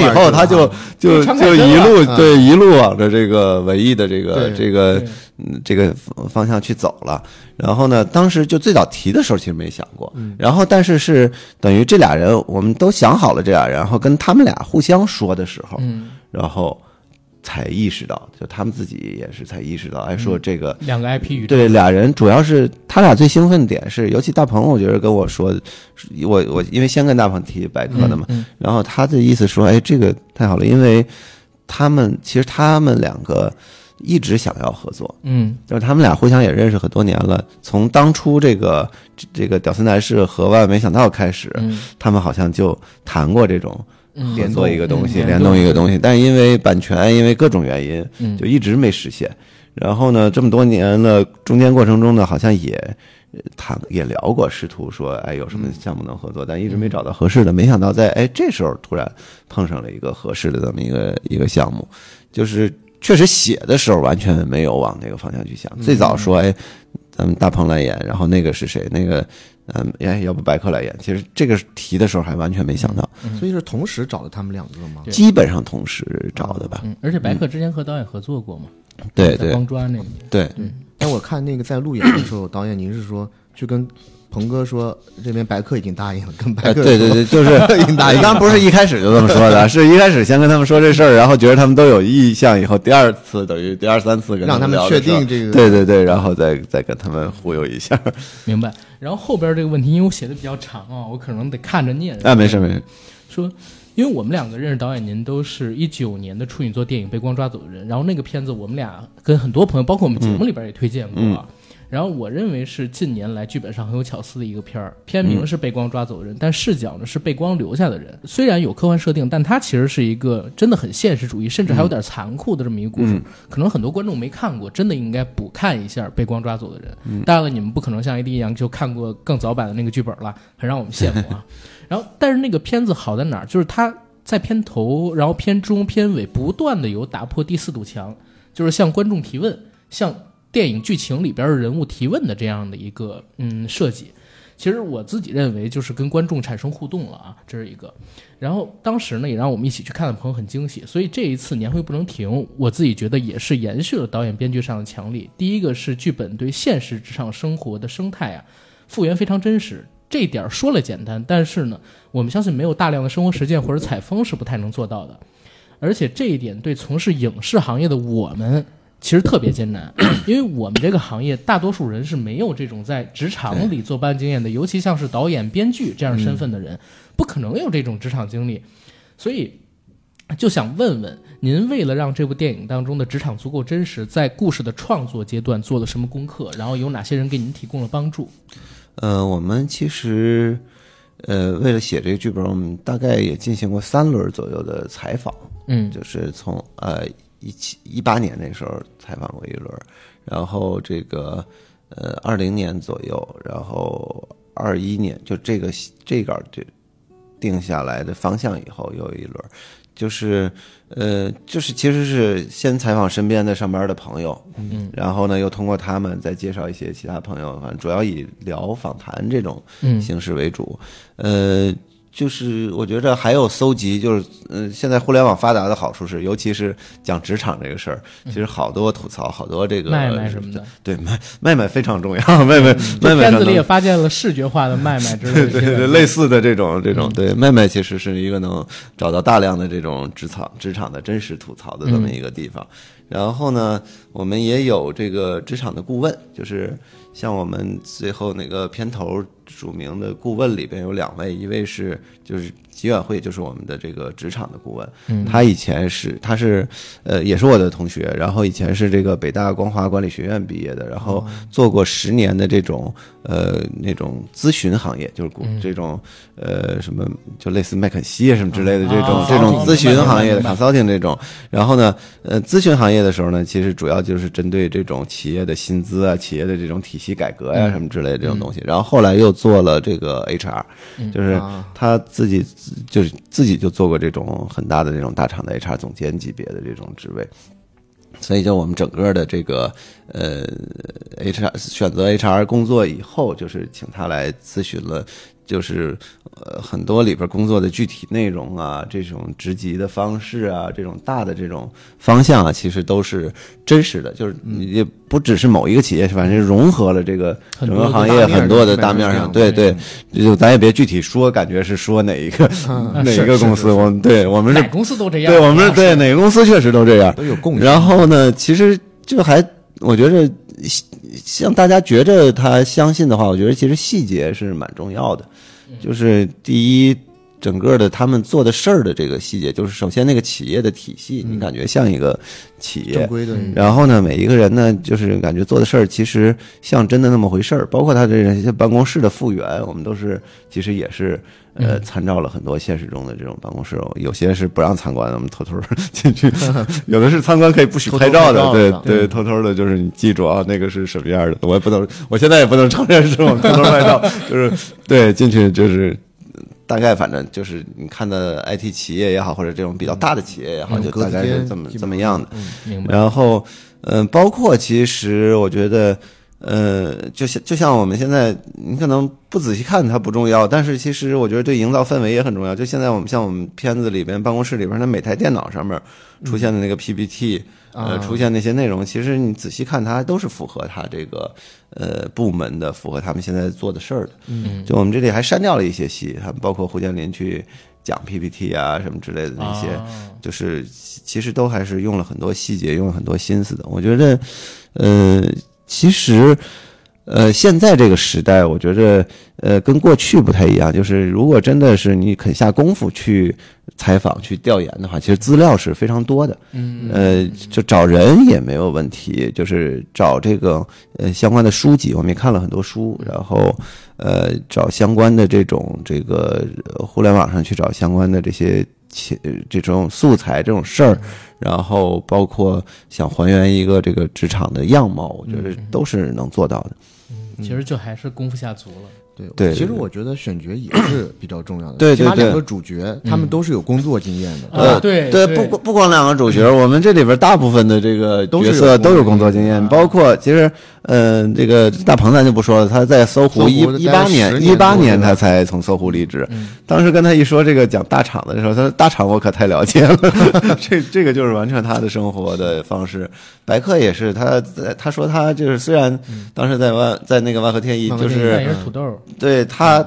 以后，他就一路一路往着这个文艺的这个方向去走了。然后呢，当时就最早提的时候其实没想过，然后但是是等于这俩人我们都想好了这俩人，然后跟他们俩互相说的时候，然后才意识到，就他们自己也是才意识到，哎，说这个两个 IP 宇宙，对，俩人主要是他俩最兴奋点是，尤其大鹏，我觉得跟我说，我因为先跟大鹏提百科的嘛，然后他的意思说，哎，这个太好了，因为他们两个一直想要合作，就是他们俩互相也认识很多年了，从当初这个屌丝男士和万没想到开始，他们好像就谈过这种联做一个东西，联动一个东西，但因为版权，因为各种原因，就一直没实现。然后呢，这么多年了，中间过程中呢，好像也聊过，试图说，哎，有什么项目能合作，但一直没找到合适的。没想到在这时候突然碰上了一个合适的这么一个项目，就是。确实写的时候完全没有往那个方向去想，最早说咱们大鹏来演，然后那个是谁？那个要不白客来演？其实这个题的时候还完全没想到，所以是同时找的他们两个吗？基本上同时找的吧。而且白客之前和导演合作过嘛？对对，光抓那个。对对。哎，我看那个在路演的时候，导演您是说去跟。鹏哥说：“这边白客已经答应了，跟白客对对对，就是已经答应。当然不是一开始就这么说的，是一开始先跟他们说这事儿，然后觉得他们都有意向，以后第二次等于第二三次跟他们聊的时候让他们确定这个，对对对，然后再跟他们忽悠一下，明白。然后后边这个问题，因为我写的比较长啊，我可能得看着念。没事没事，说。”因为我们两个认识导演您都是19年的处女作电影《被光抓走的人》，然后那个片子我们俩跟很多朋友，包括我们节目里边也推荐过啊。然后我认为是近年来剧本上很有巧思的一个片儿，片名是《被光抓走的人》，但视角呢是被光留下的人。虽然有科幻设定，但它其实是一个真的很现实主义，甚至还有点残酷的这么一个故事。可能很多观众没看过，真的应该补看一下《被光抓走的人》。当然了，你们不可能像AD一样就看过更早版的那个剧本了，很让我们羡慕啊。然后，但是那个片子好在哪儿？就是它在片头，然后片中、片尾不断的有打破第四堵墙，就是向观众提问、向电影剧情里边的人物提问的这样的一个设计。其实我自己认为就是跟观众产生互动了啊，这是一个。然后当时呢，也让我们一起去看的朋友很惊喜。所以这一次年会不能停，我自己觉得也是延续了导演编剧上的强力。第一个是剧本对现实职场生活的生态啊，复原非常真实。这点说了简单，但是呢，我们相信没有大量的生活实践或者采风是不太能做到的，而且这一点对从事影视行业的我们其实特别艰难，因为我们这个行业大多数人是没有这种在职场里做班经验的，尤其像是导演、编剧这样身份的人，不可能有这种职场经历，所以就想问问您，为了让这部电影当中的职场足够真实，在故事的创作阶段做了什么功课，然后有哪些人给您提供了帮助？我们其实，为了写这个剧本，我们大概也进行过3轮左右的采访，就是从18年那时候采访过一轮，然后20年左右，然后2021年就这个定下来的方向以后，又有一轮就是其实是先采访身边的上班的朋友，然后呢又通过他们再介绍一些其他朋友，反正主要以聊访谈这种形式为主。就是我觉得还有搜集，就是现在互联网发达的好处是，尤其是讲职场这个事儿，其实好多吐槽，好多这个卖什么的，对，卖非常重要，卖片子里也发现了视觉化的卖之类的，对，类似的这种，对，卖其实是一个能找到大量的这种职场的真实吐槽的这么一个地方。然后呢，我们也有这个职场的顾问，就是像我们最后那个片头署名的顾问里边有两位，一位是就是吉远慧，就是我们的这个职场的顾问，他也是我的同学，然后以前是这个北大光华管理学院毕业的，然后做过10年的这种那种咨询行业，就是这种什么就类似麦肯锡什么之类的这种咨询行业的 consulting 这种，然后呢咨询行业的时候呢，其实主要就是针对这种企业的薪资啊、企业的这种体系改革呀、什么之类的这种东西，然后后来又做了这个 HR， 就是他自己就做过这种很大的这种大厂的 HR 总监级别的这种职位，所以就我们整个的这个HR 选择 HR 工作以后，就是请他来咨询了，就是很多里边工作的具体内容啊，这种职级的方式啊，这种大的这种方向啊，其实都是真实的，就是也不只是某一个企业，反正融合了这个整个行业很多的大面上。对，就咱也别具体说，感觉是说哪一个公司，我们对我们是哪公司都这样，对我们是对哪个公司确实都这样，都有共识。然后呢，其实就还我觉得。像大家觉着他相信的话，我觉得其实细节是蛮重要的。就是第一，整个的他们做的事儿的这个细节，就是首先那个企业的体系，你感觉像一个企业，正规的。然后呢，每一个人呢，就是感觉做的事儿其实像真的那么回事儿。包括他这些办公室的复原，我们都是其实也是。参照了很多现实中的这种办公室，有些是不让参观的，我们偷偷进去；有的是参观可以不许拍照的，对，偷偷的，就是你记住啊，那个是什么样的，我也不能，我现在也不能承认是我们偷偷拍照，就是对进去就是。大概反正就是你看的 IT 企业也好，或者这种比较大的企业也好，就大概是这么样的。然后，包括其实我觉得。就像我们现在，你可能不仔细看它不重要，但是其实我觉得对营造氛围也很重要。就现在我们像我们片子里边办公室里边，它每台电脑上面出现的那个 PPT，出现那些内容，其实你仔细看它都是符合它这个部门的，符合他们现在做的事儿的。就我们这里还删掉了一些戏，包括胡建林去讲 PPT 啊什么之类的那些，就是其实都还是用了很多细节，用了很多心思的。我觉得，其实，现在这个时代，我觉得，跟过去不太一样。就是如果真的是你肯下功夫去采访、去调研的话，其实资料是非常多的。就找人也没有问题，就是找这个相关的书籍，我们也看了很多书，然后找相关的这种这个互联网上去找相关的这些。这种素材这种事儿，然后包括想还原一个这个职场的样貌，我觉得都是能做到的。其实就还是功夫下足了。对，其实我觉得选角也是比较重要的。对，起码两个主角他们都是有工作经验的。对，不光两个主角，我们这里边大部分的这个角色都有工作经验，包括其实这个大鹏咱就不说了，他在搜狐18年他才从搜狐离职。当时跟他一说这个讲大厂的时候，他说大厂我可太了解了，这个就是完全他的生活的方式。白客也是，他说他就是虽然当时在那个万和天一就是土豆。对他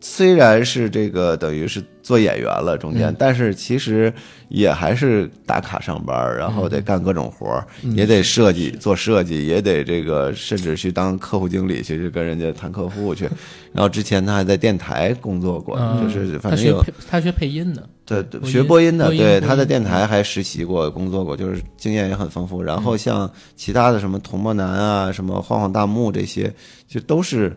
虽然是这个等于是做演员了中间，但是其实也还是打卡上班，然后得干各种活儿，也得设计做设计，也得这个甚至去当客户经理去跟人家谈客户去。然后之前他还在电台工作过，就是反正他学配音的，对，学播音的，对，他在电台还实习过、工作过，就是经验也很丰富。然后像其他的什么童漠男啊、什么晃晃大木这些，就都是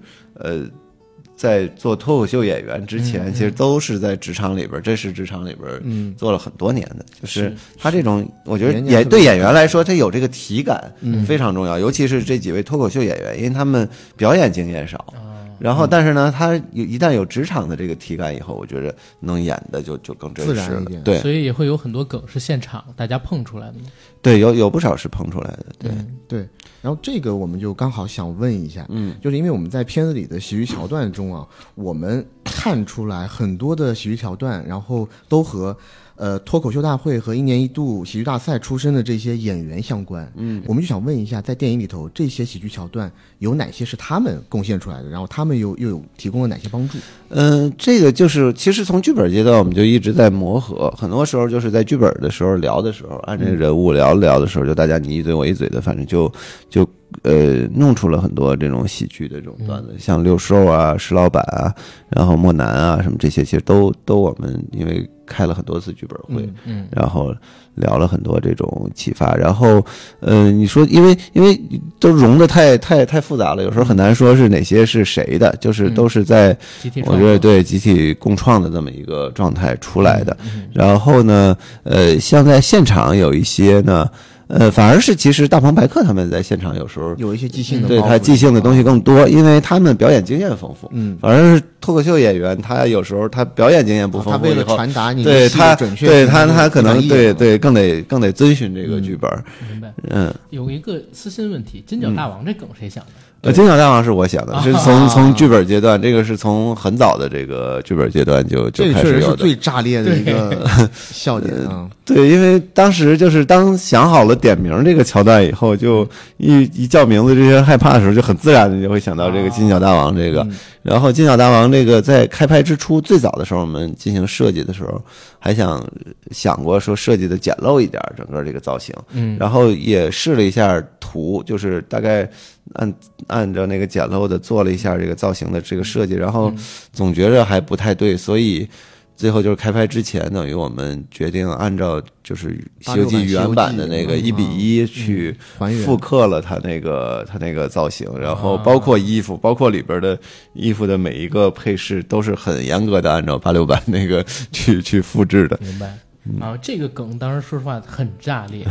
在做脱口秀演员之前，其实都是在职场里边，真实职场里边做了很多年的。就是他这种，我觉得也对演员来说，他有这个体感非常重要，尤其是这几位脱口秀演员，因为他们表演经验少。然后但是呢他一旦有职场的这个体感以后，我觉得能演的就更真实了，自然一点，对，所以也会有很多梗是现场大家碰出来的，对，有不少是碰出来的，对、嗯、对。然后这个我们就刚好想问一下，嗯，就是因为我们在片子里的喜剧桥段中啊，我们看出来很多的喜剧桥段，然后都和脱口秀大会和一年一度喜剧大赛出身的这些演员相关，嗯，我们就想问一下，在电影里头这些喜剧桥段有哪些是他们贡献出来的，然后他们又有提供了哪些帮助？这个就是其实从剧本阶段我们就一直在磨合，很多时候就是在剧本的时候聊的时候，按这个人物聊的时候，就大家你一嘴我一嘴的，反正就弄出了很多这种喜剧的这种段子，像六兽啊、石老板啊，然后莫南啊什么这些，其实都我们因为开了很多次剧本会，嗯，然后聊了很多这种启发，然后，你说，因为都融得太复杂了，有时候很难说是哪些是谁的，就是都是在、嗯、集体，我觉得对集体共创的这么一个状态出来的。然后呢，像在现场有一些呢。反而是其实大鹏白客他们在现场有时候有一些即兴的，对，他即兴的东西更多，因为他们表演经验丰富。嗯，反而是脱口秀演员，他有时候他表演经验不丰富，他为了传达你对他准确，对他可能对更得遵循这个剧本。明白。嗯，有一个私心问题，金角大王这梗谁想的？金角大王是我想的，是从剧本阶段，这个是从很早的这个剧本阶段就开始有的。这确实是最炸裂的一个笑点啊！对，因为当时就是当想好了点名这个桥段以后，就一叫名字，这些人害怕的时候，就很自然的就会想到这个金角大王这个。然后金角大王这个在开拍之初，最早的时候我们进行设计的时候，还想过说设计的简陋一点整个这个造型，嗯，然后也试了一下图，就是大概。按照那个简陋的做了一下这个造型的这个设计，然后总觉着还不太对，所以最后就是开拍之前，等于我们决定按照就是《西游记》原版的那个1:1去复刻了它那个造型，然后包括衣服，包括里边的衣服的每一个配饰都是很严格的按照86版那个去复制的。明白。啊，这个梗当时说实话很炸裂。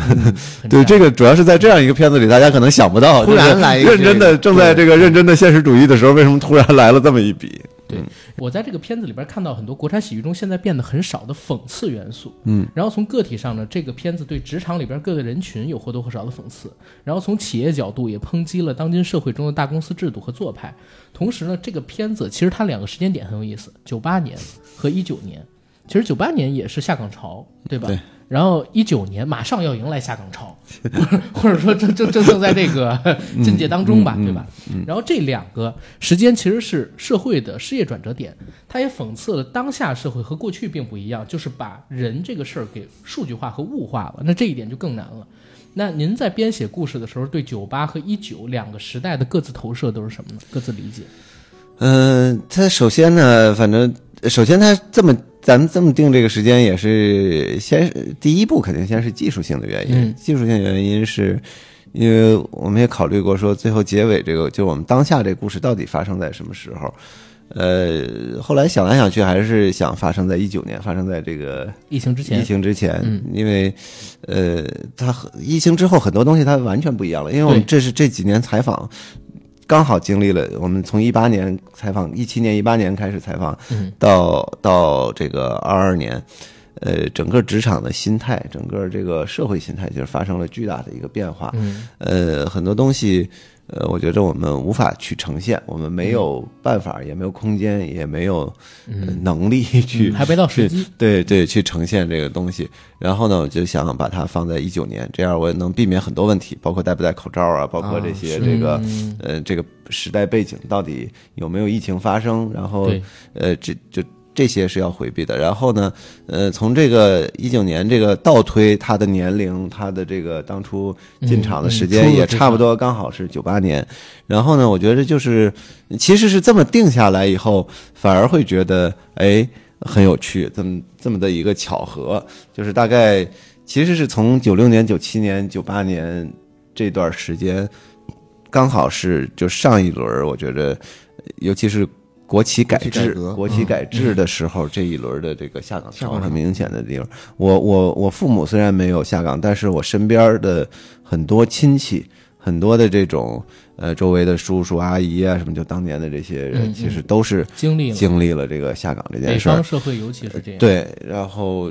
对，这个主要是在这样一个片子里，大家可能想不到，突然来一个认真的，正在这个认真的现实主义的时候，为什么突然来了这么一笔？对，我在这个片子里边看到很多国产喜剧中现在变得很少的讽刺元素，嗯，然后从个体上呢，这个片子对职场里边各个人群有或多或少的讽刺，然后从企业角度也抨击了当今社会中的大公司制度和做派。同时呢，这个片子其实它两个时间点很有意思，98年和19年。其实98年也是下岗潮，对吧？对。然后19年马上要迎来下岗潮，或者说正在这个境界当中吧，对吧？然后这两个时间其实是社会的失业转折点，它也讽刺了当下社会和过去并不一样，就是把人这个事儿给数据化和物化了，那这一点就更难了。那您在编写故事的时候，对98和19两个时代的各自投射都是什么呢？各自理解？它首先它这么。咱们这么定这个时间也是第一步肯定先是技术性的原因，技术性原因是因为我们也考虑过说最后结尾这个就我们当下这故事到底发生在什么时候，后来想来想去还是想发生在19年，发生在这个疫情之前、因为它疫情之后很多东西它完全不一样了，因为我们这几年采访刚好经历了，我们从18年采访，17年、18年开始采访，到这个22年，整个职场的心态，整个这个社会心态，就是发生了巨大的一个变化。很多东西，我觉得我们无法去呈现，我们没有办法，也没有空间，也没有能力去，还没到时机，对，去呈现这个东西。然后呢，我就想把它放在19年，这样我能避免很多问题，包括戴不戴口罩啊，包括这些这个这个时代背景到底有没有疫情发生，然后这些是要回避的。然后呢，从这个19年这个倒推他的年龄，他的这个当初进场的时间也差不多，刚好是98年。然后呢，我觉得就是其实是这么定下来以后，反而会觉得哎很有趣，这么的一个巧合，就是大概其实是从96年、97年、98年这段时间，刚好是就上一轮，我觉得尤其是。国企改制的时候，这一轮的这个下岗潮很明显的地方。我父母虽然没有下岗，但是我身边的很多亲戚、很多的这种周围的叔叔阿姨啊什么，就当年的这些人，其实都是经历了这个下岗这件事儿。北方社会尤其是这样。对，然后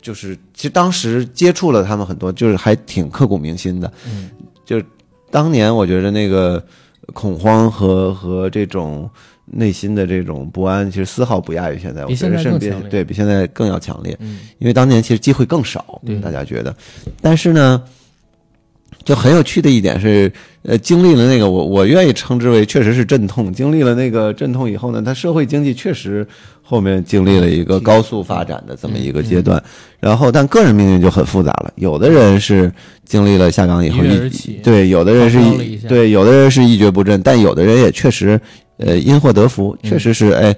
就是其实当时接触了他们很多，就是还挺刻骨铭心的。嗯，就是当年我觉得那个恐慌和这种内心的这种不安，其实丝毫不亚于现在，我觉得甚至对比现在更要强烈。嗯，因为当年其实机会更少，大家觉得。但是呢，就很有趣的一点是，经历了那个我愿意称之为确实是阵痛，经历了那个阵痛以后呢，它社会经济确实后面经历了一个高速发展的这么一个阶段，然后但个人命运就很复杂了，有的人是经历了下岗以后对，有的人是对，有的人是一蹶不振，但有的人也确实因祸得福，确实是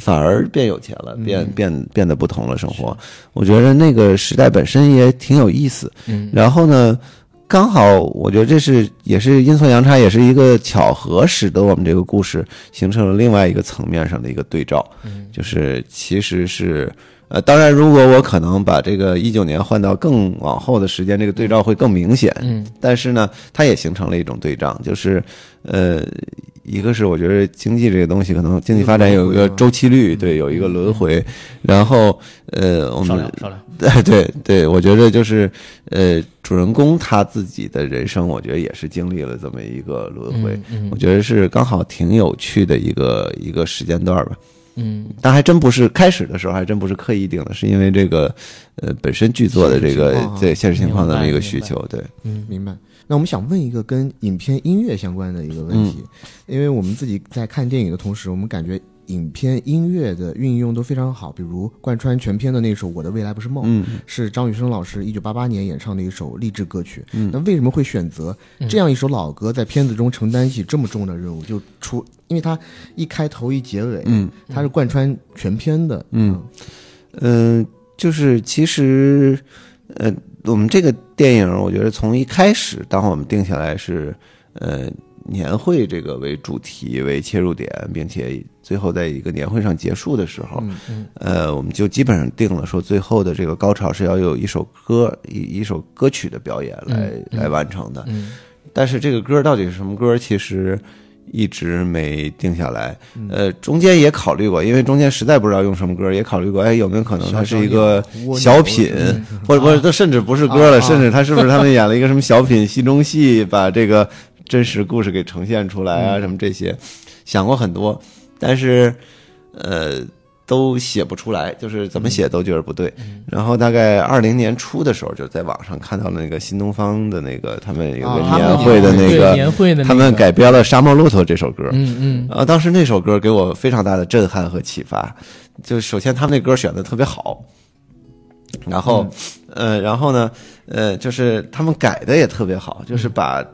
反而变有钱了，变得不同了生活。我觉得那个时代本身也挺有意思，然后呢刚好我觉得这是也是阴错阳差，也是一个巧合，使得我们这个故事形成了另外一个层面上的一个对照。就是其实是当然如果我可能把这个19年换到更往后的时间，这个对照会更明显。但是呢它也形成了一种对仗，就是一个是我觉得经济这个东西，可能经济发展有一个周期率，对，有一个轮回。然后我们对，我觉得就是主人公他自己的人生，我觉得也是经历了这么一个轮回。我觉得是刚好挺有趣的一个时间段吧。但还真不是开始的时候，还真不是刻意定的，是因为这个本身剧作的这个对现实情况的那个需求，对。明白。那我们想问一个跟影片音乐相关的一个问题，因为我们自己在看电影的同时，我们感觉影片音乐的运用都非常好，比如贯穿全片的那首《我的未来不是梦》，是张雨生老师1988年演唱的一首励志歌曲。那为什么会选择这样一首老歌在片子中承担起这么重的任务？因为它一开头一结尾，它是贯穿全片的。就是其实我们这个电影，我觉得从一开始，当我们定下来是年会这个为主题为切入点，并且最后在一个年会上结束的时候，我们就基本上定了说，最后的这个高潮是要有一首歌，一首歌曲的表演来完成的。但是这个歌到底是什么歌，其实一直没定下来。中间也考虑过，因为中间实在不知道用什么歌，也考虑过，有没有可能它是一个小品，或者它甚至不是歌了，甚至它是不是他们演了一个什么小品戏中戏，把这个真实故事给呈现出来啊，什么这些，想过很多，但是都写不出来，就是怎么写都觉得不对。然后大概20年初的时候，就在网上看到了那个新东方的那个他们有个年会的那个，他们改编了《沙漠骆驼》这首歌。当时那首歌给我非常大的震撼和启发，就首先他们那歌选的特别好，然后然后呢就是他们改的也特别好，就是把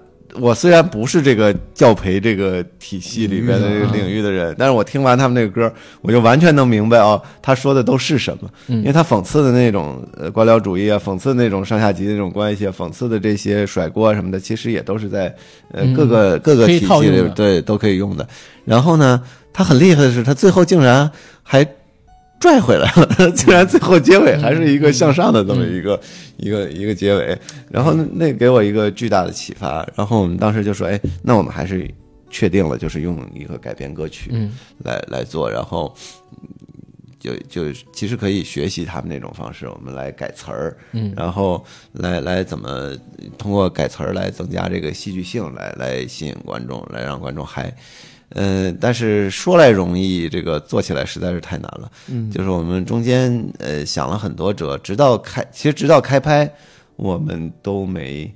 我虽然不是这个教培这个体系里面的这个领域的人，但是我听完他们那个歌，我就完全能明白他说的都是什么。因为他讽刺的那种官僚主义啊，讽刺的那种上下级的那种关系，讽刺的这些甩锅啊什么的，其实也都是在各个体系里，对，都可以用的。然后呢，他很厉害的是，他最后竟然还拽回来了，竟然最后结尾还是一个向上的这么一个结尾，然后那给我一个巨大的启发。然后我们当时就说，那我们还是确定了，就是用一个改编歌曲来做，然后就其实可以学习他们那种方式，我们来改词儿，然后来怎么通过改词儿来增加这个戏剧性，来吸引观众，来让观众嗨。但是说来容易，这个做起来实在是太难了。就是我们中间想了很多辙，直到开拍，我们都没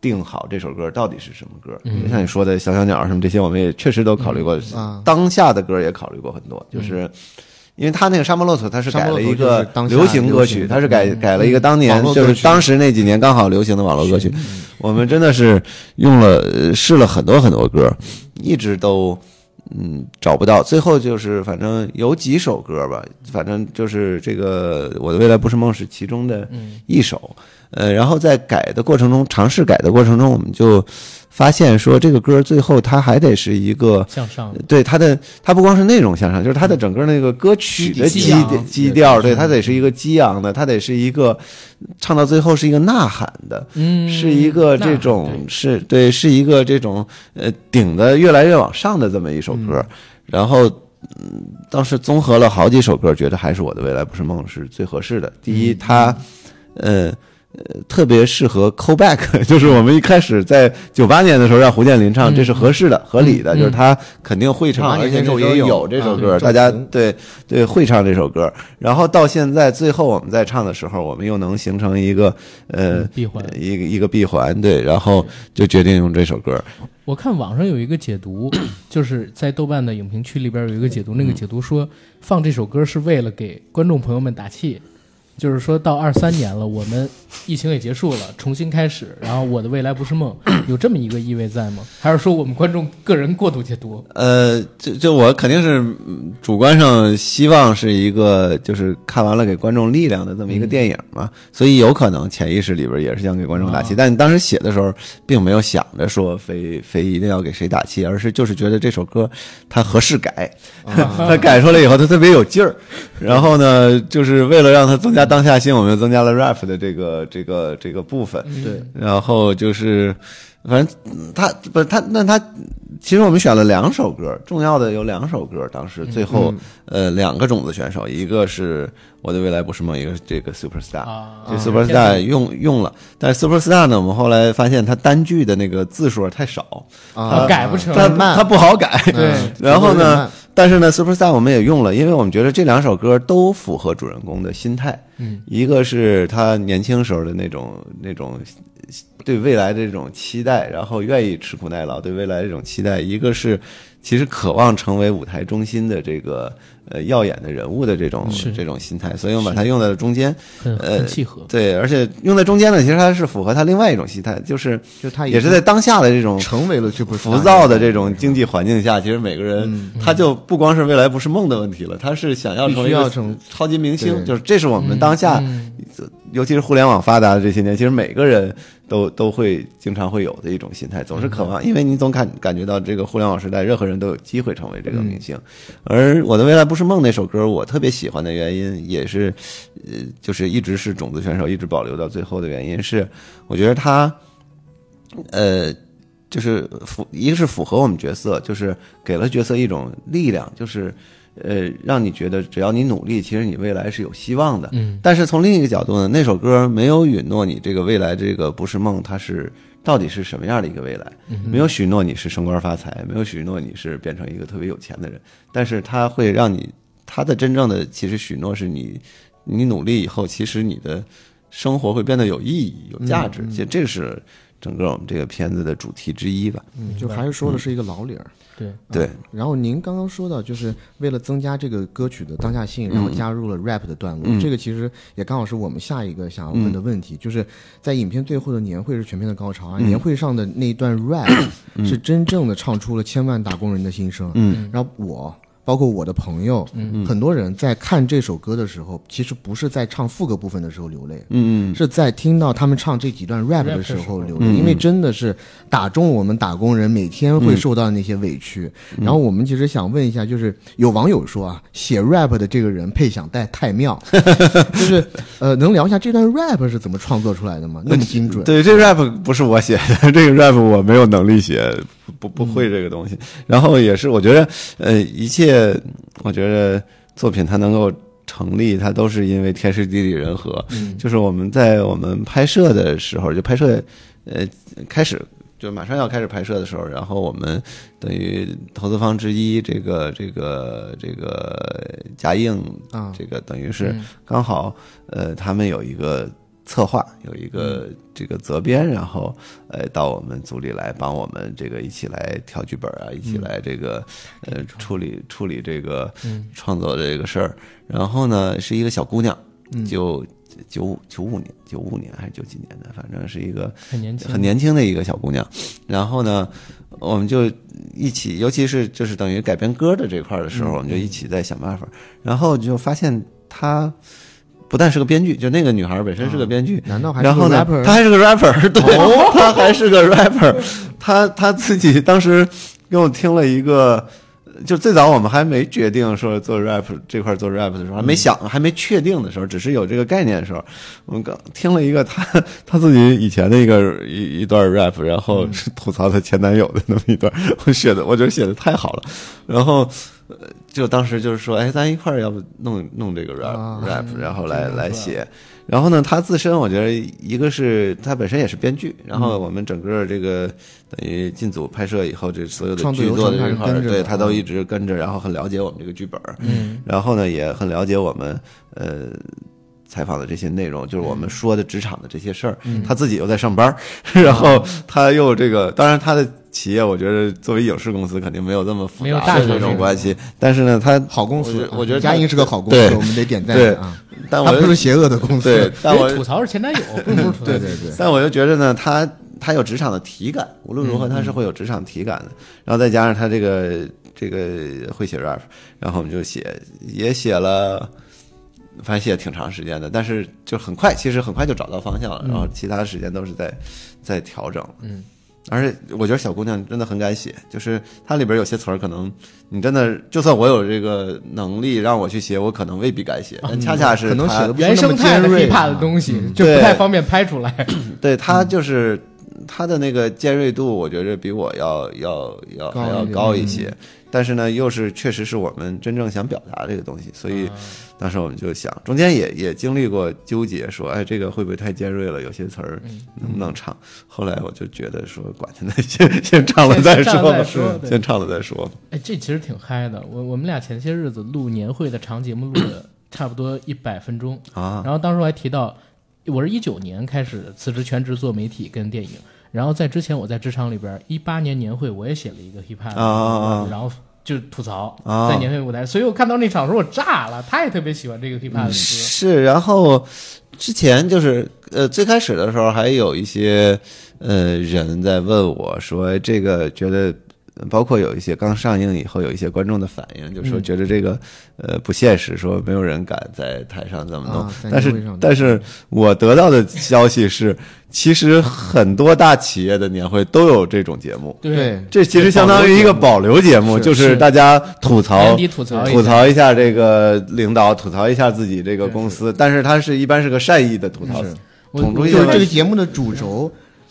定好这首歌到底是什么歌。像你说的小鸟什么这些，我们也确实都考虑过，当下的歌也考虑过很多，就是因为他那个沙漠骆驼，他是改了一个流行歌曲，他是改了一个当年就是当时那几年刚好流行的网络歌曲。我们真的是试了很多很多歌，一直都找不到，最后就是反正有几首歌吧，反正就是这个《我的未来不是梦》是其中的一首。然后在改的过程中，尝试改的过程中，我们就发现说这个歌最后它还得是一个向上，对它不光是内容向上，就是它的整个那个歌曲的基调，对它得是一个激昂的，它得是一个唱到最后是一个呐喊的，是一个这种是一个这种顶的越来越往上的这么一首歌，然后。当时综合了好几首歌，觉得还是《我的未来不是梦》是最合适的。第一，它特别适合 callback， 就是我们一开始在98年的时候让胡建林唱，这是合适的、合理的，就是他肯定会唱，而且那时候也有这首歌，大家对会唱这首歌。然后到现在最后我们在唱的时候，我们又能形成一个闭环，一个闭环，对，然后就决定用这首歌。我看网上有一个解读，就是在豆瓣的影评区里边有一个解读，那个解读说放这首歌是为了给观众朋友们打气，就是说到23年了，我们疫情也结束了，重新开始，然后我的未来不是梦，有这么一个意味在吗？还是说我们观众个人过度解读？就我肯定是主观上希望是一个就是看完了给观众力量的这么一个电影嘛，所以有可能潜意识里边也是想给观众打气，但当时写的时候并没有想着说非一定要给谁打气，而是就是觉得这首歌它合适改，它改出来以后它特别有劲儿，然后呢就是为了让它增加当下性，我们增加了 rap 的这个部分，对，然后就是，反正他其实我们选了两首歌，重要的有两首歌，当时最后两个种子选手，一个是我的未来不是梦，一个是这个 Superstar， 这 Superstar 用了，但是 Superstar 呢，我们后来发现它单句的那个字数太少，改不成，它不好改，对，然后呢。但是呢 Superstar 我们也用了，因为我们觉得这两首歌都符合主人公的心态，一个是他年轻时候的那种对未来的这种期待，然后愿意吃苦耐劳对未来的这种期待，一个是其实渴望成为舞台中心的这个耀眼的人物的这种心态，所以我们把它用在中间，很契合。对，而且用在中间呢，其实它是符合它另外一种心态，就是它也是在当下的这种成为了去浮躁的这种经济环境下，其实每个人他就不光是未来不是梦的问题了，他是想要成为超级明星，就是这是我们当下，尤其是互联网发达的这些年，其实每个人都会经常会有的一种心态，总是渴望，因为你总感觉到这个互联网时代，任何人都有机会成为这个明星。而我的未来不是梦那首歌，我特别喜欢的原因也是，就是一直是种子选手一直保留到最后的原因是，我觉得它，就是一个是符合我们角色，就是给了角色一种力量，就是。让你觉得只要你努力，其实你未来是有希望的。但是从另一个角度呢，那首歌没有允诺你这个未来这个不是梦，它是到底是什么样的一个未来？没有许诺你是升官发财，没有许诺你是变成一个特别有钱的人，但是它会让你，它的真正的其实许诺是你努力以后，其实你的生活会变得有意义、有价值。其实这是整个我们这个片子的主题之一吧。就还是说的是一个老理儿。对，然后您刚刚说到，就是为了增加这个歌曲的当下性，然后加入了 rap 的段落，这个其实也刚好是我们下一个想要问的问题，就是在影片最后的年会是全片的高潮啊，年会上的那一段 rap 是真正的唱出了千万打工人的心声，然后包括我的朋友，很多人在看这首歌的时候，其实不是在唱副歌部分的时候流泪，是在听到他们唱这几段 rap 的时候流泪，因为真的是打中我们打工人每天会受到的那些委屈。然后我们其实想问一下，就是有网友说啊，写 rap 的这个人配享带太妙，就是能聊一下这段 rap 是怎么创作出来的吗？那么精准？对，这 rap 不是我写的，这个 rap 我没有能力写，不会这个东西。然后也是我觉得一切。我觉得作品它能够成立，它都是因为天时地利人和。就是我们拍摄的时候，就拍摄开始就马上要开始拍摄的时候，然后我们等于投资方之一，这个嘉映，这个等于是刚好他们有一个策划，有一个这个责编，然后到我们组里来帮我们这个一起来挑剧本啊，一起来这个处理这个创作这个事儿。然后呢是一个小姑娘，就95年还是97年的，反正是一个很年轻的一个小姑娘。然后呢我们就一起，尤其是就是等于改编歌的这块的时候，我们就一起在想办法。然后就发现她不但是个编剧，就那个女孩本身是个编剧，难道还是个 rapper？ 然后呢，她还是个 rapper， 对，她还是个 rapper， 她自己当时跟我听了一个，就最早我们还没决定说做 rap 这块做 rap 的时候，还没想，还没确定的时候，只是有这个概念的时候，我们刚听了一个她自己以前的一段 rap， 然后吐槽她前男友的那么一段，我觉得写的太好了，然后就当时就是说，哎，咱一块儿要不弄这个 rap， 然后来写。然后呢，他自身我觉得一个是他本身也是编剧，然后我们整个这个等于进组拍摄以后，这所有的剧作的这块，对他都一直跟着，然后很了解我们这个剧本，然后呢也很了解我们采访的这些内容，就是我们说的职场的这些事儿，他自己又在上班，然后他又这个，当然他的企业我觉得作为影视公司肯定没有这么复杂的这种关系，但是呢他好公司，我觉得JACKIELYGT是个好公司，我们得点赞啊，但我他不是邪恶的公司，对，但我吐槽是前男友，不是吐槽，对对对，但我就觉得呢他有职场的体感，无论如何他是会有职场体感的，然后再加上他这个会写 rap， 然后我们就也写了反正写挺长时间的，但是就很快，其实很快就找到方向了，然后其他的时间都是在调整。嗯，而且我觉得小姑娘真的很敢写，就是她里边有些词儿可能你真的就算我有这个能力让我去写，我可能未必敢写，但恰恰是可能写的原生态的hiphop的东西，就不太方便拍出来。对，她就是她的那个尖锐度，我觉得比我要高一些。但是呢，又是确实是我们真正想表达这个东西，所以当时我们就想，中间也经历过纠结，说，哎，这个会不会太尖锐了？有些词儿能不能唱？后来我就觉得说，管他呢，先唱了再说吧，先唱了再说。哎，这其实挺嗨的。我们俩前些日子录年会的长节目，录了差不多100分钟啊。然后当时我还提到，我是19年开始辞职全职做媒体跟电影。然后在之前我在职场里边18年年会我也写了一个 hiphop， 然后就吐槽在年会舞台，所以我看到那场时候我炸了，他也特别喜欢这个 hiphop 的歌。是，然后之前就是最开始的时候还有一些人在问我说这个觉得，包括有一些刚上映以后有一些观众的反应，就说觉得这个不现实，说没有人敢在台上这么弄，但是我得到的消息是其实很多大企业的年会都有这种节目，对，这其实相当于一个保留节目，就是大家吐槽一下这个领导，吐槽一下自己这个公司，但是它是一般是个善意的吐槽，就是这个节目的主轴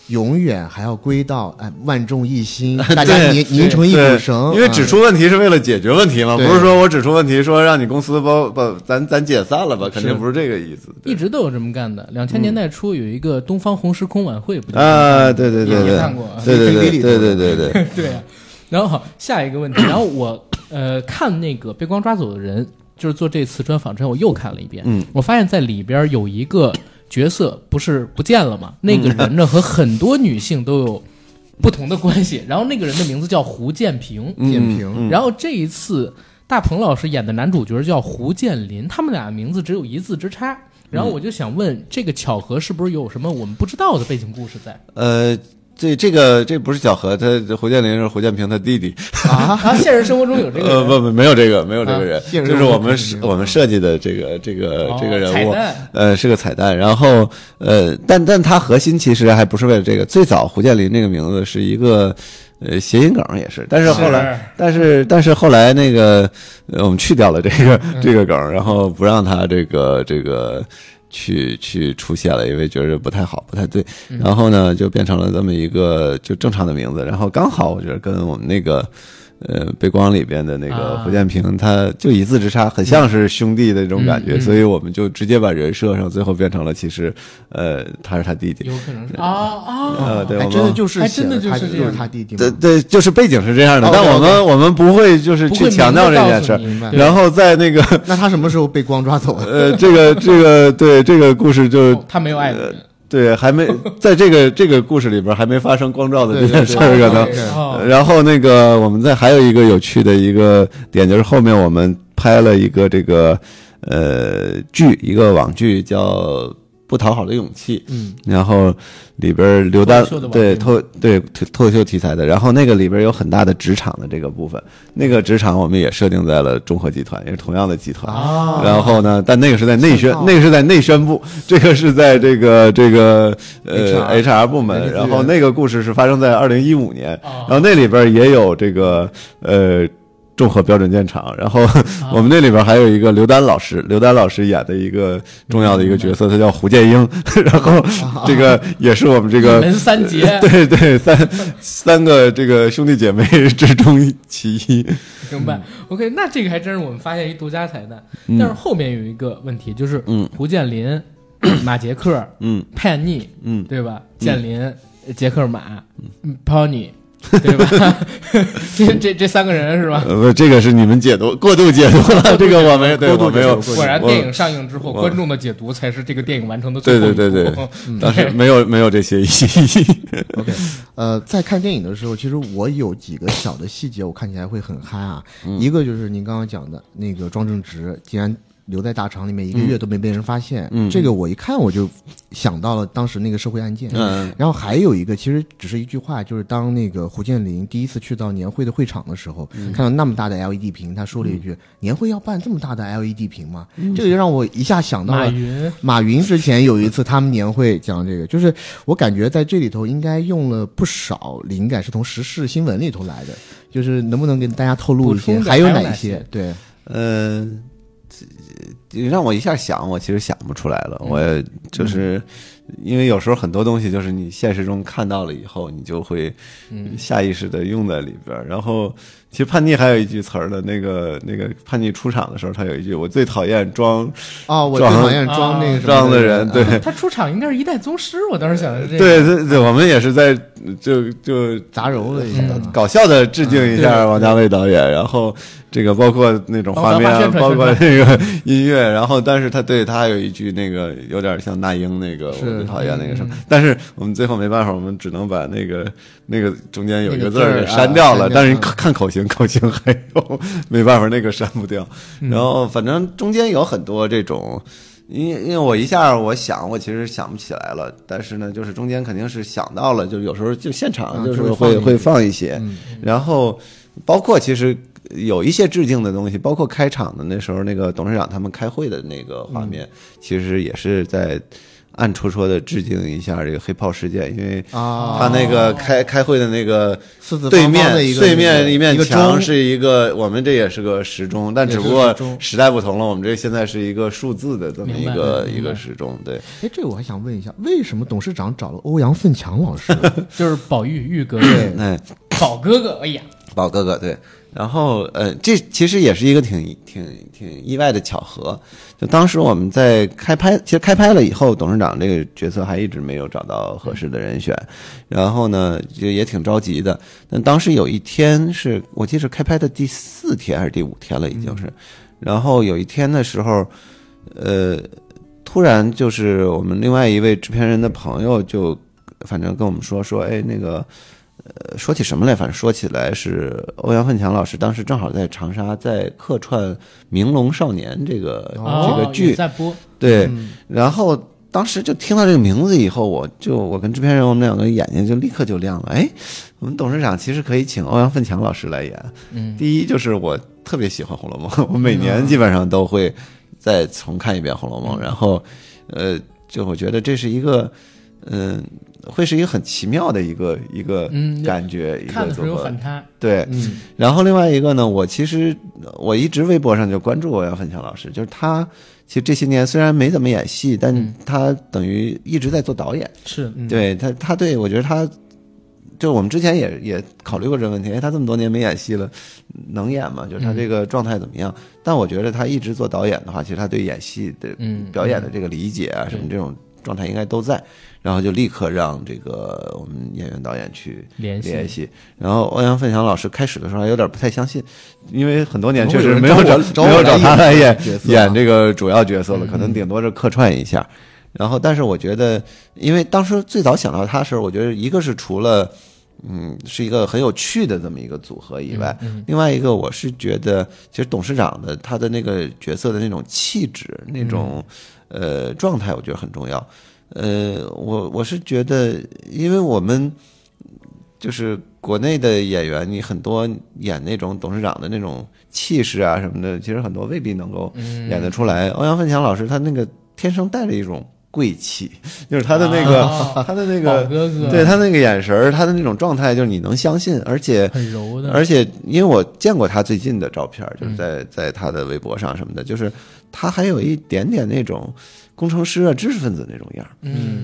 永远还要归到万众一心，大家凝成一股绳。因为指出问题是为了解决问题嘛，不是说我指出问题说让你公司把咱解散了吧，肯定不是这个意思。一直都有这么干的。2000年代初有一个东方红时空晚会，不就啊，对对对，也看过，对对。然后好，下一个问题，然后我看那个被光抓走的人，就是做这次专访之后我又看了一遍，我发现在里边有一个角色不是不见了吗？那个人呢和很多女性都有不同的关系，然后那个人的名字叫胡建平，然后这一次大鹏老师演的男主角叫胡建林，他们俩名字只有一字之差，然后我就想问，这个巧合是不是有什么我们不知道的背景故事在？这不是巧合，胡建林是胡建平他弟弟啊。现实生活中有这个人？不，没有这个人，就是我们设计的这个人物，是个彩蛋。然后但他核心其实还不是为了这个。最早胡建林这个名字是一个谐音梗也是，但是后来但是后来那个我们去掉了这个梗，然后不让他这个去出现了，因为觉得不太好，不太对。然后呢，就变成了这么一个就正常的名字。然后刚好我觉得跟我们那个背光里边的那个胡建平，他就一字之差，很像是兄弟的这种感觉，所以我们就直接把人设上，最后变成了其实他是他弟弟，有可能是对，还真的就是就是他弟弟，对，就是背景是这样的，但我们不会就是去强调这件事儿。然后在那个那他什么时候被光抓走了？这个对这个故事就他没有爱的人。对，还没在这个故事里边还没发生光照的这件事儿可能。然后那个我们在还有一个有趣的一个点，就是后面我们拍了一个这个剧，一个网剧叫不讨好的勇气，嗯，然后里边刘丹对脱口秀题材的，然后那个里边有很大的职场的这个部分，那个职场我们也设定在了中核集团，也是同样的集团，啊，然后呢，但那个是在内宣，那个是在内宣部，这个是在这个HR 部门，然后那个故事是发生在2015年，啊，然后那里边也有这个综合标准建厂，然后我们那里边还有一个刘丹老师演的一个重要的一个角色，他叫胡建英，然后这个也是我们这个三杰，对对，三个这个兄弟姐妹之中其一。明白 ，OK， 那这个还真是我们发现一独家彩蛋，嗯，但是后面有一个问题就是，胡建林、马杰克、叛逆，对吧？建林、杰克马、Pony。对吧？这三个人是吧？这个是你们解读过度解读了，这个我没对我没有。果然，电影上映之后，观众的解读才是这个电影完成的最后一步。对对对对，当时没有这些意义。OK， 在看电影的时候，其实我有几个小的细节，我看起来会很嗨啊。一个就是您刚刚讲的那个庄正直，竟然留在大厂里面1个月都没被人发现，这个我一看我就想到了当时那个社会案件。然后还有一个其实只是一句话，就是当那个胡建林第一次去到年会的会场的时候，看到那么大的 LED 屏，他说了一句，年会要办这么大的 LED 屏吗？这个就让我一下想到了马云之前有一次他们年会讲这个，就是我感觉在这里头应该用了不少灵感是从时事新闻里头来的，就是能不能给大家透露一些还有哪些？对，让我一下想，我其实想不出来了。我就是因为有时候很多东西就是你现实中看到了以后，你就会下意识的用在里边。然后，其实叛逆还有一句词儿的，那个叛逆出场的时候，他有一句我最讨厌装我最讨厌装那个装的人。对，他出场应该是一代宗师，我当时想的是这个。对对对，我们也是在就杂糅了一下，搞笑的致敬一下王家卫导演。然后这个包括那种画面，包括那个音乐。然后，但是他还有一句那个有点像那英那个，我最讨厌那个什么。但是我们最后没办法，我们只能把那个中间有一个字给删掉了。但是看口型还有没办法，那个删不掉。然后反正中间有很多这种，因为我一下我其实想不起来了。但是呢，就是中间肯定是想到了，就有时候就现场就是会放一些。然后包括其实。有一些致敬的东西，包括开场的那时候，那个董事长他们开会的那个画面，其实也是在暗戳戳的致敬一下这个黑炮事件，因为他那个开会的那个对面一面墙是一个，我们这也是个时钟，但只不过时代不同了，我们这现在是一个数字的这么一个时钟。对，哎，这我还想问一下，为什么董事长找了欧阳奋强老师？就是宝玉哥哥，宝哥哥，哎呀，宝哥哥，对。然后这其实也是一个挺意外的巧合。就当时我们在开拍，其实开拍了以后，董事长这个角色还一直没有找到合适的人选。然后呢，就也挺着急的。但当时有一天是我记得开拍的第4天还是第5天了，已经是。然后有一天的时候，突然就是我们另外一位制片人的朋友就反正跟我们说，哎，那个。说起什么来？反正说起来是欧阳奋强老师当时正好在长沙在客串《明龙少年》这个剧在播，对。然后当时就听到这个名字以后，我跟制片人我们两个眼睛就立刻就亮了。哎，我们董事长其实可以请欧阳奋强老师来演。第一就是我特别喜欢《红楼梦》，我每年基本上都会再重看一遍《红楼梦》，然后就我觉得这是一个会是一个很奇妙的一个感觉，看的时候有反差。对，然后另外一个呢，我其实一直微博上就关注欧阳奋强老师，就是他其实这些年虽然没怎么演戏，但他等于一直在做导演。是，对他对我觉得他，就我们之前也考虑过这个问题，哎，他这么多年没演戏了，能演吗？就是他这个状态怎么样？但我觉得他一直做导演的话，其实他对演戏的表演的这个理解啊，什么这种状态应该都在。然后就立刻让这个我们演员导演去联系，然后欧阳奋强老师开始的时候还有点不太相信，因为很多年确实没有找他来演这个主要角色了，可能顶多是客串一下。然后，但是我觉得，因为当时最早想到他的时候，我觉得一个是除了是一个很有趣的这么一个组合以外，另外一个我是觉得其实董事长的他的那个角色的那种气质那种状态我觉得很重要。我是觉得因为我们就是国内的演员，你很多演那种董事长的那种气势啊什么的，其实很多未必能够演得出来。欧阳奋强老师他那个天生带着一种贵气，就是他的那个、他的那个哥哥对他那个眼神，他的那种状态，就是你能相信，而且很柔的。而且因为我见过他最近的照片，就是在他的微博上什么的，就是他还有一点点那种工程师啊知识分子那种样，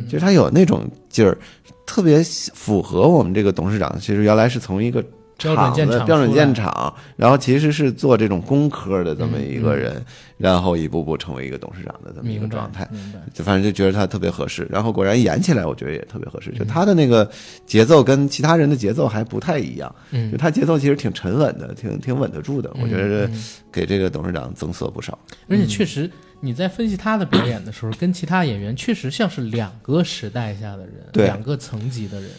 就是他有那种劲儿，特别符合我们这个董事长其实原来是从一个标准建厂然后其实是做这种工科的这么一个人，然后一步步成为一个董事长的这么一个状态，就反正就觉得他特别合适，然后果然演起来我觉得也特别合适，就他的那个节奏跟其他人的节奏还不太一样，就他节奏其实挺沉稳的，挺稳得住的，我觉得给这个董事长增色不少。而且确实你在分析他的表演的时候跟其他演员确实像是两个时代下的人，两个层级的人。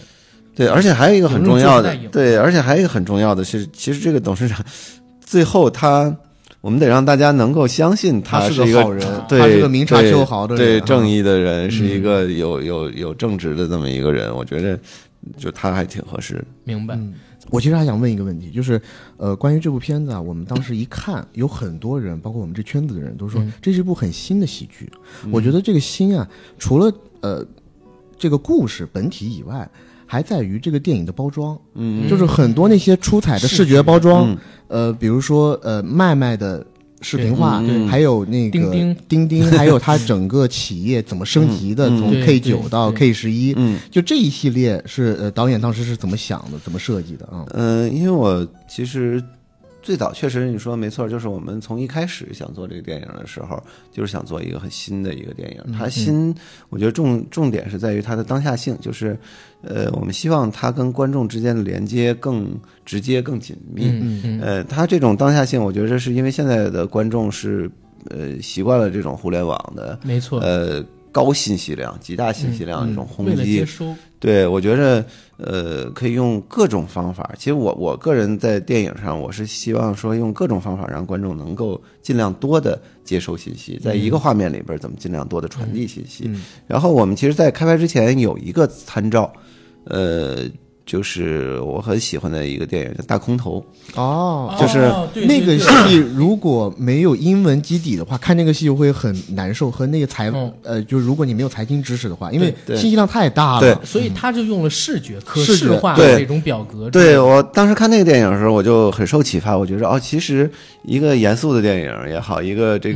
对，而且还有一个很重要的，是，其实这个董事长最后我们得让大家能够相信他是一个好人，他是个明察秋毫的人，对正义的人，是一个有正直的这么一个人，我觉得就他还挺合适。明白。我其实还想问一个问题，就是关于这部片子啊，我们当时一看有很多人包括我们这圈子的人都说，这是一部很新的喜剧。我觉得这个新啊，除了这个故事本体以外，还在于这个电影的包装，就是很多那些出彩的视觉包装，比如说麦麦的视频化，还有那个钉钉，还有它整个企业怎么升级的，从 K9 到 K11，就这一系列是导演当时是怎么想的，怎么设计的啊？因为我其实最早确实你说没错，就是我们从一开始想做这个电影的时候，就是想做一个很新的一个电影。它新，我觉得重点是在于它的当下性，就是我们希望它跟观众之间的连接更直接、更紧密。它这种当下性，我觉得是因为现在的观众是习惯了这种互联网的，没错，高信息量、极大信息量这种轰击，为了接收。对，我觉得可以用各种方法。其实我个人在电影上，我是希望说用各种方法让观众能够尽量多的接收信息，在一个画面里边怎么尽量多的传递信息。然后我们其实在开拍之前有一个参照，就是我很喜欢的一个电影叫《大空头》，就是那个戏如果没有英文基底的话，看那个戏会很难受，和那个就是如果你没有财经知识的话，因为信息量太大了，对，所以他就用了视觉可视化的这种表格。对，我当时看那个电影的时候，我就很受启发，我觉得其实一个严肃的电影也好，一个这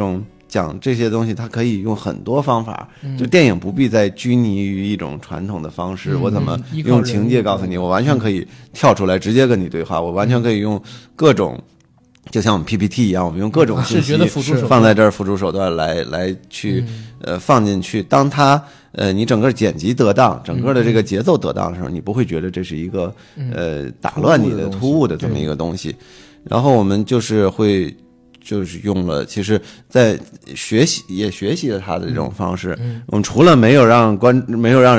种。讲这些东西它可以用很多方法，就电影不必再拘泥于一种传统的方式，我怎么用情节告诉你，我完全可以跳出来直接跟你对话，我完全可以用各种，就像我们 PPT 一样，我们用各种信息放在这儿，辅助手段来去放进去。当它你整个剪辑得当，整个的这个节奏得当的时候，你不会觉得这是一个打乱你的突兀的这么一个东西。然后我们就是用了，其实在学习了他的这种方式。我们除了没有让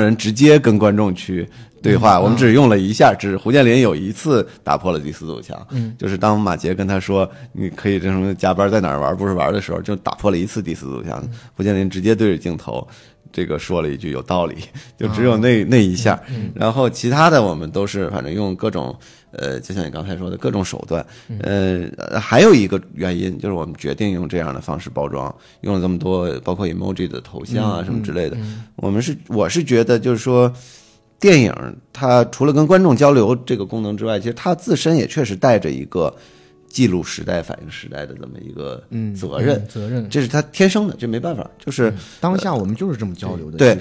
人直接跟观众去对话，我们只用了一下，胡建林有一次打破了第四堵墙，就是当马杰跟他说你可以这种加班在哪儿玩不是玩的时候，就打破了一次第四堵墙，胡建林直接对着镜头这个说了一句有道理，就只有那一下。然后其他的我们都是反正用各种就像你刚才说的各种手段。还有一个原因就是我们决定用这样的方式包装，用了这么多包括 emoji 的头像啊什么之类的。我是觉得就是说电影它除了跟观众交流这个功能之外，其实它自身也确实带着一个记录时代、反映时代的这么一个责任，这是他天生的，这没办法，就是当下我们就是这么交流的。对，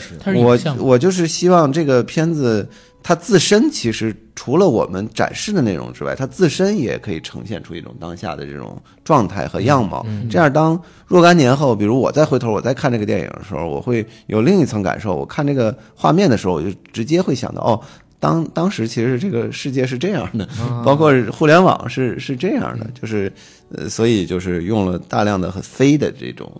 我就是希望这个片子它自身其实除了我们展示的内容之外，它自身也可以呈现出一种当下的这种状态和样貌。这样，当若干年后，比如我再回头我再看这个电影的时候，我会有另一层感受。我看这个画面的时候，我就直接会想到当时其实这个世界是这样的，包括互联网是这样的，就是所以就是用了大量的和非的这种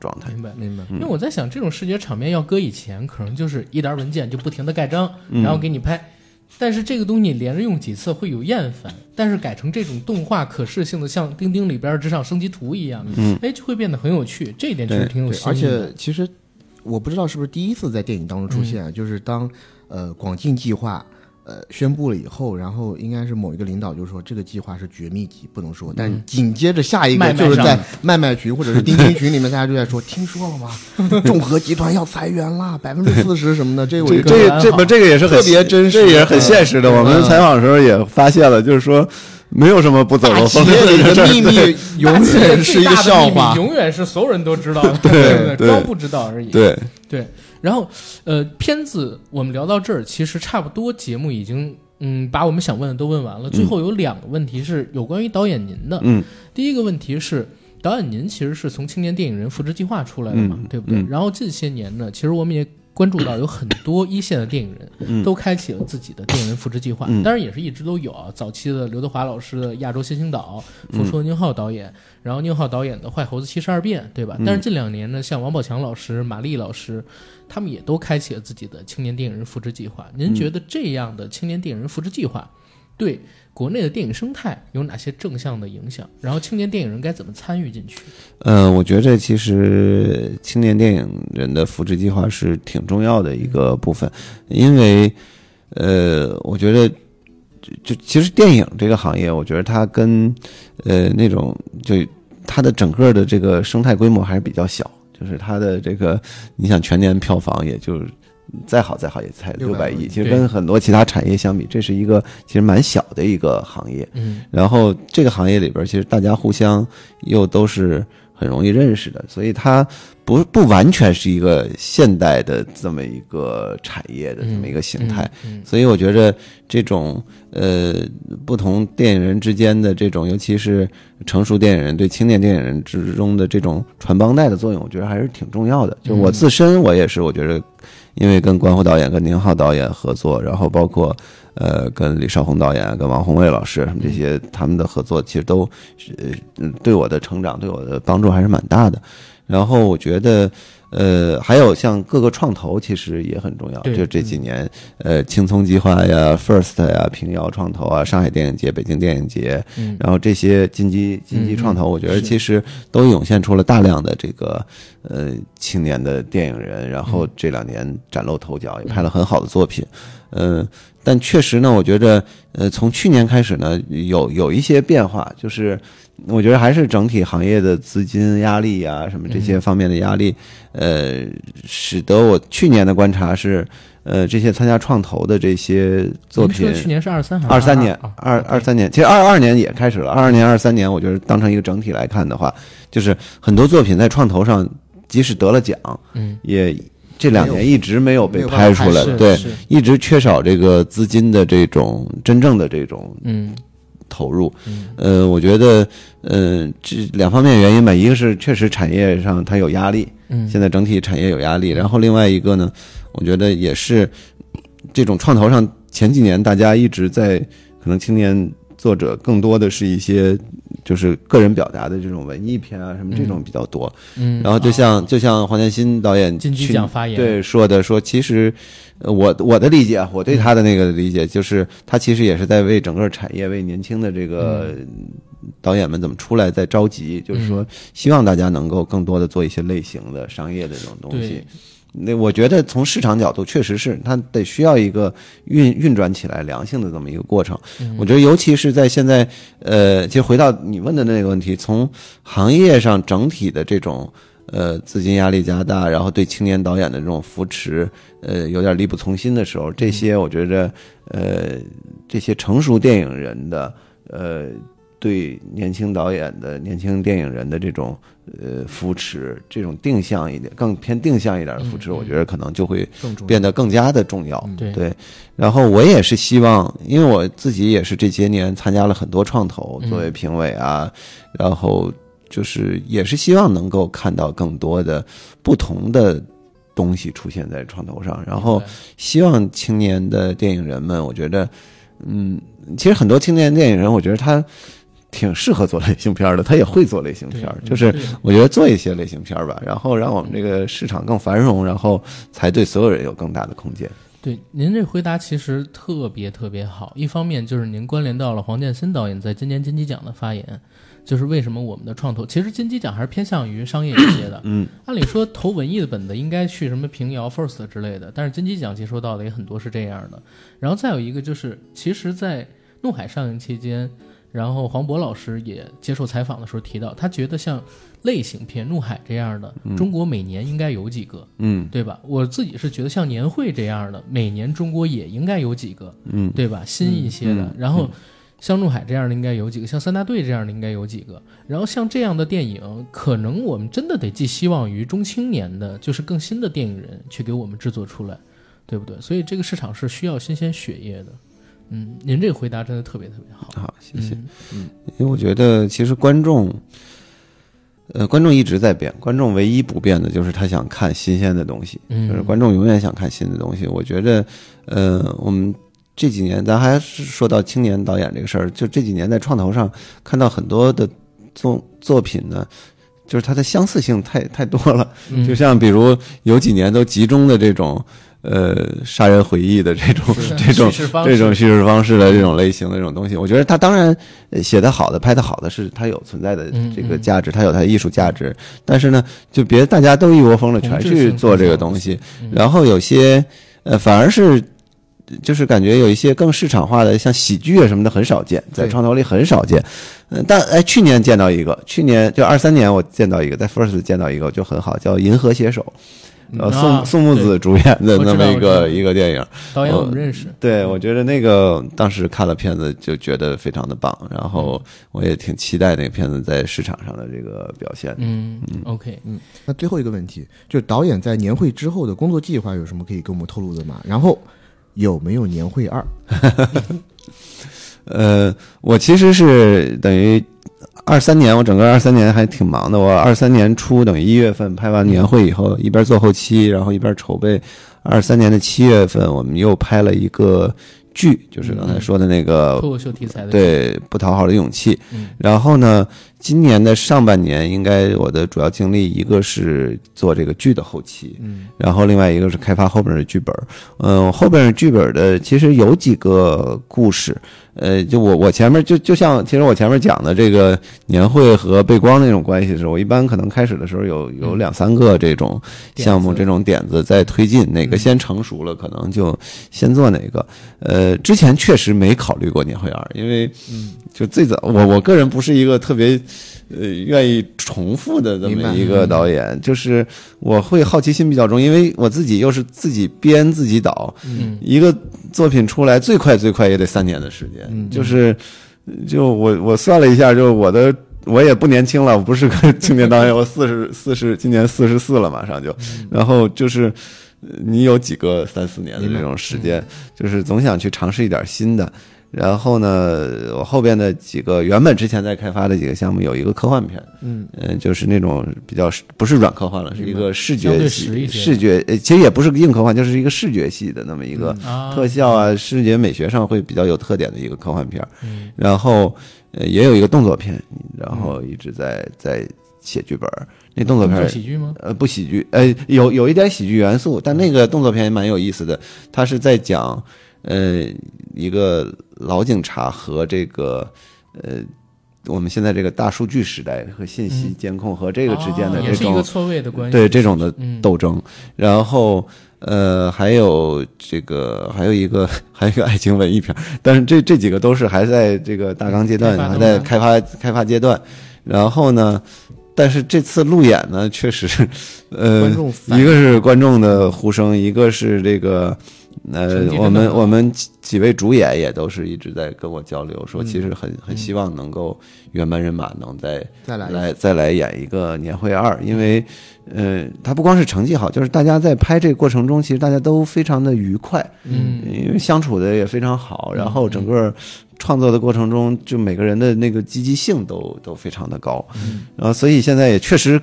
状态。明白。因为我在想，这种视觉场面要搁以前，可能就是一沓文件就不停的盖章，然后给你拍。但是这个东西连着用几次会有厌烦，但是改成这种动画可视性的，像钉钉里边职场升级图一样，哎，就会变得很有趣，这一点确实挺有新意的。而且其实我不知道是不是第一次在电影当中出现，就是当广进计划宣布了以后，然后应该是某一个领导就说这个计划是绝密级，不能说。但紧接着下一个就是在麦麦群或者是钉钉群里面，大家就在说听说了吗？众和集团要裁员啦，40%什么的。这这个也是特别真实，这也是很现实的。我们采访的时候也发现了，就是说没有什么不走的风。大企业里的秘密永远是一个笑话，永远是所有人都知道的，对对，都不知道而已。对对。然后，片子我们聊到这儿，其实差不多节目已经把我们想问的都问完了。最后有两个问题是有关于导演您的。第一个问题是，导演您其实是从青年电影人扶持计划出来的嘛，对不对？然后近些年呢，其实我们也关注到有很多一线的电影人，都开启了自己的电影人扶持计划。当然也是一直都有啊，早期的刘德华老师的《亚洲新星岛》，复出的宁浩导演。然后宁浩导演的《坏猴子72变》，对吧？但是近两年呢，像王宝强老师、马丽老师，他们也都开启了自己的青年电影人扶持计划。您觉得这样的青年电影人扶持计划对国内的电影生态有哪些正向的影响？然后青年电影人该怎么参与进去？我觉得其实青年电影人的扶持计划是挺重要的一个部分，因为我觉得就其实电影这个行业，我觉得它跟那种就它的整个的这个生态规模还是比较小，就是它的这个你想全年票房也就再好也才600亿，其实跟很多其他产业相比，这是一个其实蛮小的一个行业。然后这个行业里边其实大家互相又都是很容易认识的，所以它不完全是一个现代的这么一个产业的这么一个形态。所以我觉得这种不同电影人之间的这种，尤其是成熟电影人对青年电影人之中的这种传帮带的作用，我觉得还是挺重要的。就我自身，我也是我觉得因为跟关虎导演、跟宁浩导演合作，然后包括跟李少红导演、跟王宏卫老师什么这些，他们的合作其实都对我的成长、对我的帮助还是蛮大的。然后我觉得还有像各个创投其实也很重要，就这几年青葱计划呀、First 呀、平遥创投啊、上海电影节、北京电影节，然后这些金鸡创投，我觉得其实都涌现出了大量的这个青年的电影人，然后这两年崭露头角，也拍了很好的作品。但确实呢，我觉得从去年开始呢，有一些变化，就是我觉得还是整体行业的资金压力啊，什么这些方面的压力，使得我去年的观察是，这些参加创投的这些作品，去年是23年，其实22年也开始了，22年、23年，我觉得当成一个整体来看的话，就是很多作品在创投上即使得了奖，也这两年一直没有被拍出来，对，一直缺少这个资金的这种真正的这种投入。我觉得这两方面原因吧，一个是确实产业上它有压力，现在整体产业有压力，然后另外一个呢，我觉得也是这种创投上前几年大家一直在可能青年作者更多的是一些就是个人表达的这种文艺片啊什么这种比较多，然后就像黄建新导演金鸡奖发言对说的，说其实我的理解，我对他的那个理解就是他其实也是在为整个产业为年轻的这个导演们怎么出来在着急，就是说希望大家能够更多的做一些类型的商业的这种东西。那我觉得从市场角度确实是它得需要一个运转起来良性的这么一个过程。我觉得尤其是在现在其实回到你问的那个问题，从行业上整体的这种资金压力加大，然后对青年导演的这种扶持有点力不从心的时候，这些我觉得这些成熟电影人的对年轻导演的、年轻电影人的这种扶持，这种定向一点、更偏定向一点的扶持，我觉得可能就会变得更加的重要。对。然后我也是希望，因为我自己也是这些年参加了很多创投，作为评委啊，然后就是也是希望能够看到更多的不同的东西出现在创投上，然后希望青年的电影人们，我觉得，其实很多青年电影人，我觉得他挺适合做类型片的，他也会做类型片，就是我觉得做一些类型片吧，然后让我们这个市场更繁荣，然后才对所有人有更大的空间。对，您这回答其实特别特别好。一方面就是您关联到了黄建新导演在今年金鸡奖的发言，就是为什么我们的创投，其实金鸡奖还是偏向于商业一些的。嗯，按理说投文艺的本子应该去什么平遥 First 之类的，但是金鸡奖接收到的也很多是这样的。然后再有一个就是，其实，在怒海上映期间，然后黄渤老师也接受采访的时候提到，他觉得像类型片《怒海》这样的，中国每年应该有几个，嗯，对吧？我自己是觉得像年会这样的，每年中国也应该有几个，嗯，对吧？新一些的，然后像《怒海》这样的应该有几个，像《三大队》这样的应该有几个，然后像这样的电影，可能我们真的得寄希望于中青年的，就是更新的电影人去给我们制作出来，对不对？所以这个市场是需要新鲜血液的。嗯，您这个回答真的特别特别好。好，谢谢。嗯，因为我觉得其实观众一直在变，观众唯一不变的就是他想看新鲜的东西，就是观众永远想看新的东西。我觉得，我们这几年，咱还是说到青年导演这个事儿，就这几年在创投上看到很多的作品呢，就是它的相似性太多了。就像比如有几年都集中的这种。杀人回忆的这种叙事方式的这种类型的这种东西，我觉得他当然写得好的、拍得好的是他有存在的这个价值，他有他的艺术价值。但是呢，就别大家都一窝蜂的全去做这个东西，然后有些反而是就是感觉有一些更市场化的，像喜剧啊什么的很少见，在创投里很少见。但去年见到一个，去年就23年我见到一个，在 First 见到一个就很好，叫《银河携手》。宋木子主演的那么一个电影，导演我们认识。对，我觉得那个当时看了片子就觉得非常的棒，然后我也挺期待那个片子在市场上的这个表现。OK， 那最后一个问题，就是导演在年会之后的工作计划有什么可以跟我们透露的吗？然后有没有年会2？我其实是等于。23年，我整个23年还挺忙的。我23年初等于1月份拍完年会以后，一边做后期，然后一边筹备。23年的7月份，我们又拍了一个剧，就是刚才说的那个脱口秀题材的，对，不讨好的勇气。然后呢，今年的上半年，应该我的主要精力一个是做这个剧的后期，然后另外一个是开发后边的剧本。后边的剧本的其实有几个故事。就我前面就像其实我前面讲的这个年会和背光那种关系的时候，我一般可能开始的时候有2-3个这种项目这种点子在推进，哪个先成熟了可能就先做哪个。之前确实没考虑过年会2，因为就最早我个人不是一个特别愿意重复的这么一个导演，就是我会好奇心比较重，因为我自己又是自己编自己导，一个作品出来最快最快也得3年的时间，就我算了一下，就我也不年轻了，我不是个青年导演，我今年44了，马上就，然后就是你有几个3-4年的这种时间，就是总想去尝试一点新的。然后呢，我后边的几个原本之前在开发的几个项目，有一个科幻片，就是那种比较不是软科幻了，是一个视觉，其实也不是硬科幻，就是一个视觉系的那么一个特效啊，视觉美学上会比较有特点的一个科幻片。然后也有一个动作片，然后一直在写剧本。那动作片是喜剧吗？不喜剧，有一点喜剧元素，但那个动作片也蛮有意思的，它是在讲。一个老警察和这个我们现在这个大数据时代和信息监控和这个之间的这种也是一个错位的关系，对这种的斗争。然后还有一个爱情文艺片，但是这几个都是还在这个大纲阶段，还在开发阶段。然后呢？但是这次路演呢，确实，一个是观众的呼声，一个是这个，我们几位主演也都是一直在跟我交流，说其实很希望能够原班人马能再来演一个年会2，因为，它不光是成绩好，就是大家在拍这个过程中，其实大家都非常的愉快，因为相处的也非常好，然后整个。创作的过程中，就每个人的那个积极性都非常的高，然后所以现在也确实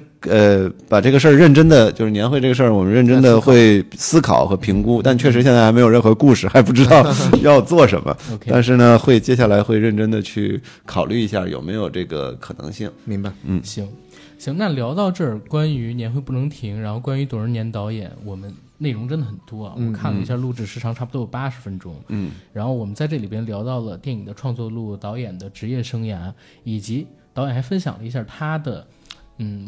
把这个事儿认真的，就是年会这个事儿，我们认真的会思考和评估，但确实现在还没有任何故事，还不知道要做什么。但是呢，会接下来会认真的去考虑一下有没有这个可能性。明白，行，那聊到这儿，关于年会不能停，然后关于董仁年导演，我们内容真的很多啊，我看了一下录制时长差不多有80分钟，嗯，然后我们在这里边聊到了电影的创作路、导演的职业生涯，以及导演还分享了一下他的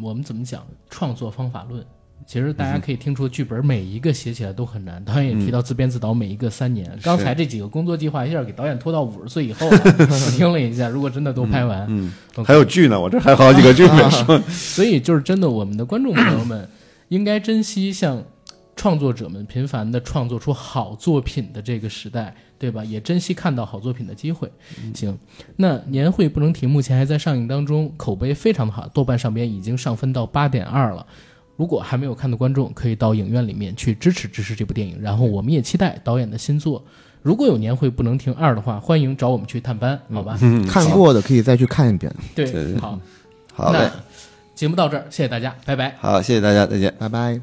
我们怎么讲创作方法论。其实大家可以听出剧本每一个写起来都很难，导演也提到自编自导每一个3年、刚才这几个工作计划一下给导演拖到50岁以后了、我听了一下，如果真的都拍完okay, 还有剧呢，我这还好几个剧没说、所以就是真的我们的观众朋友们应该珍惜像创作者们频繁的创作出好作品的这个时代，对吧？也珍惜看到好作品的机会。行，那年会不能停目前还在上映当中，口碑非常的好，豆瓣上边已经上分到 8.2 了，如果还没有看的观众可以到影院里面去支持支持这部电影，然后我们也期待导演的新作。如果有年会不能停2的话，欢迎找我们去探班，好吧？看过的可以再去看一遍。对，好，那节目到这儿，谢谢大家，拜拜。好，谢谢大家，再见，拜拜。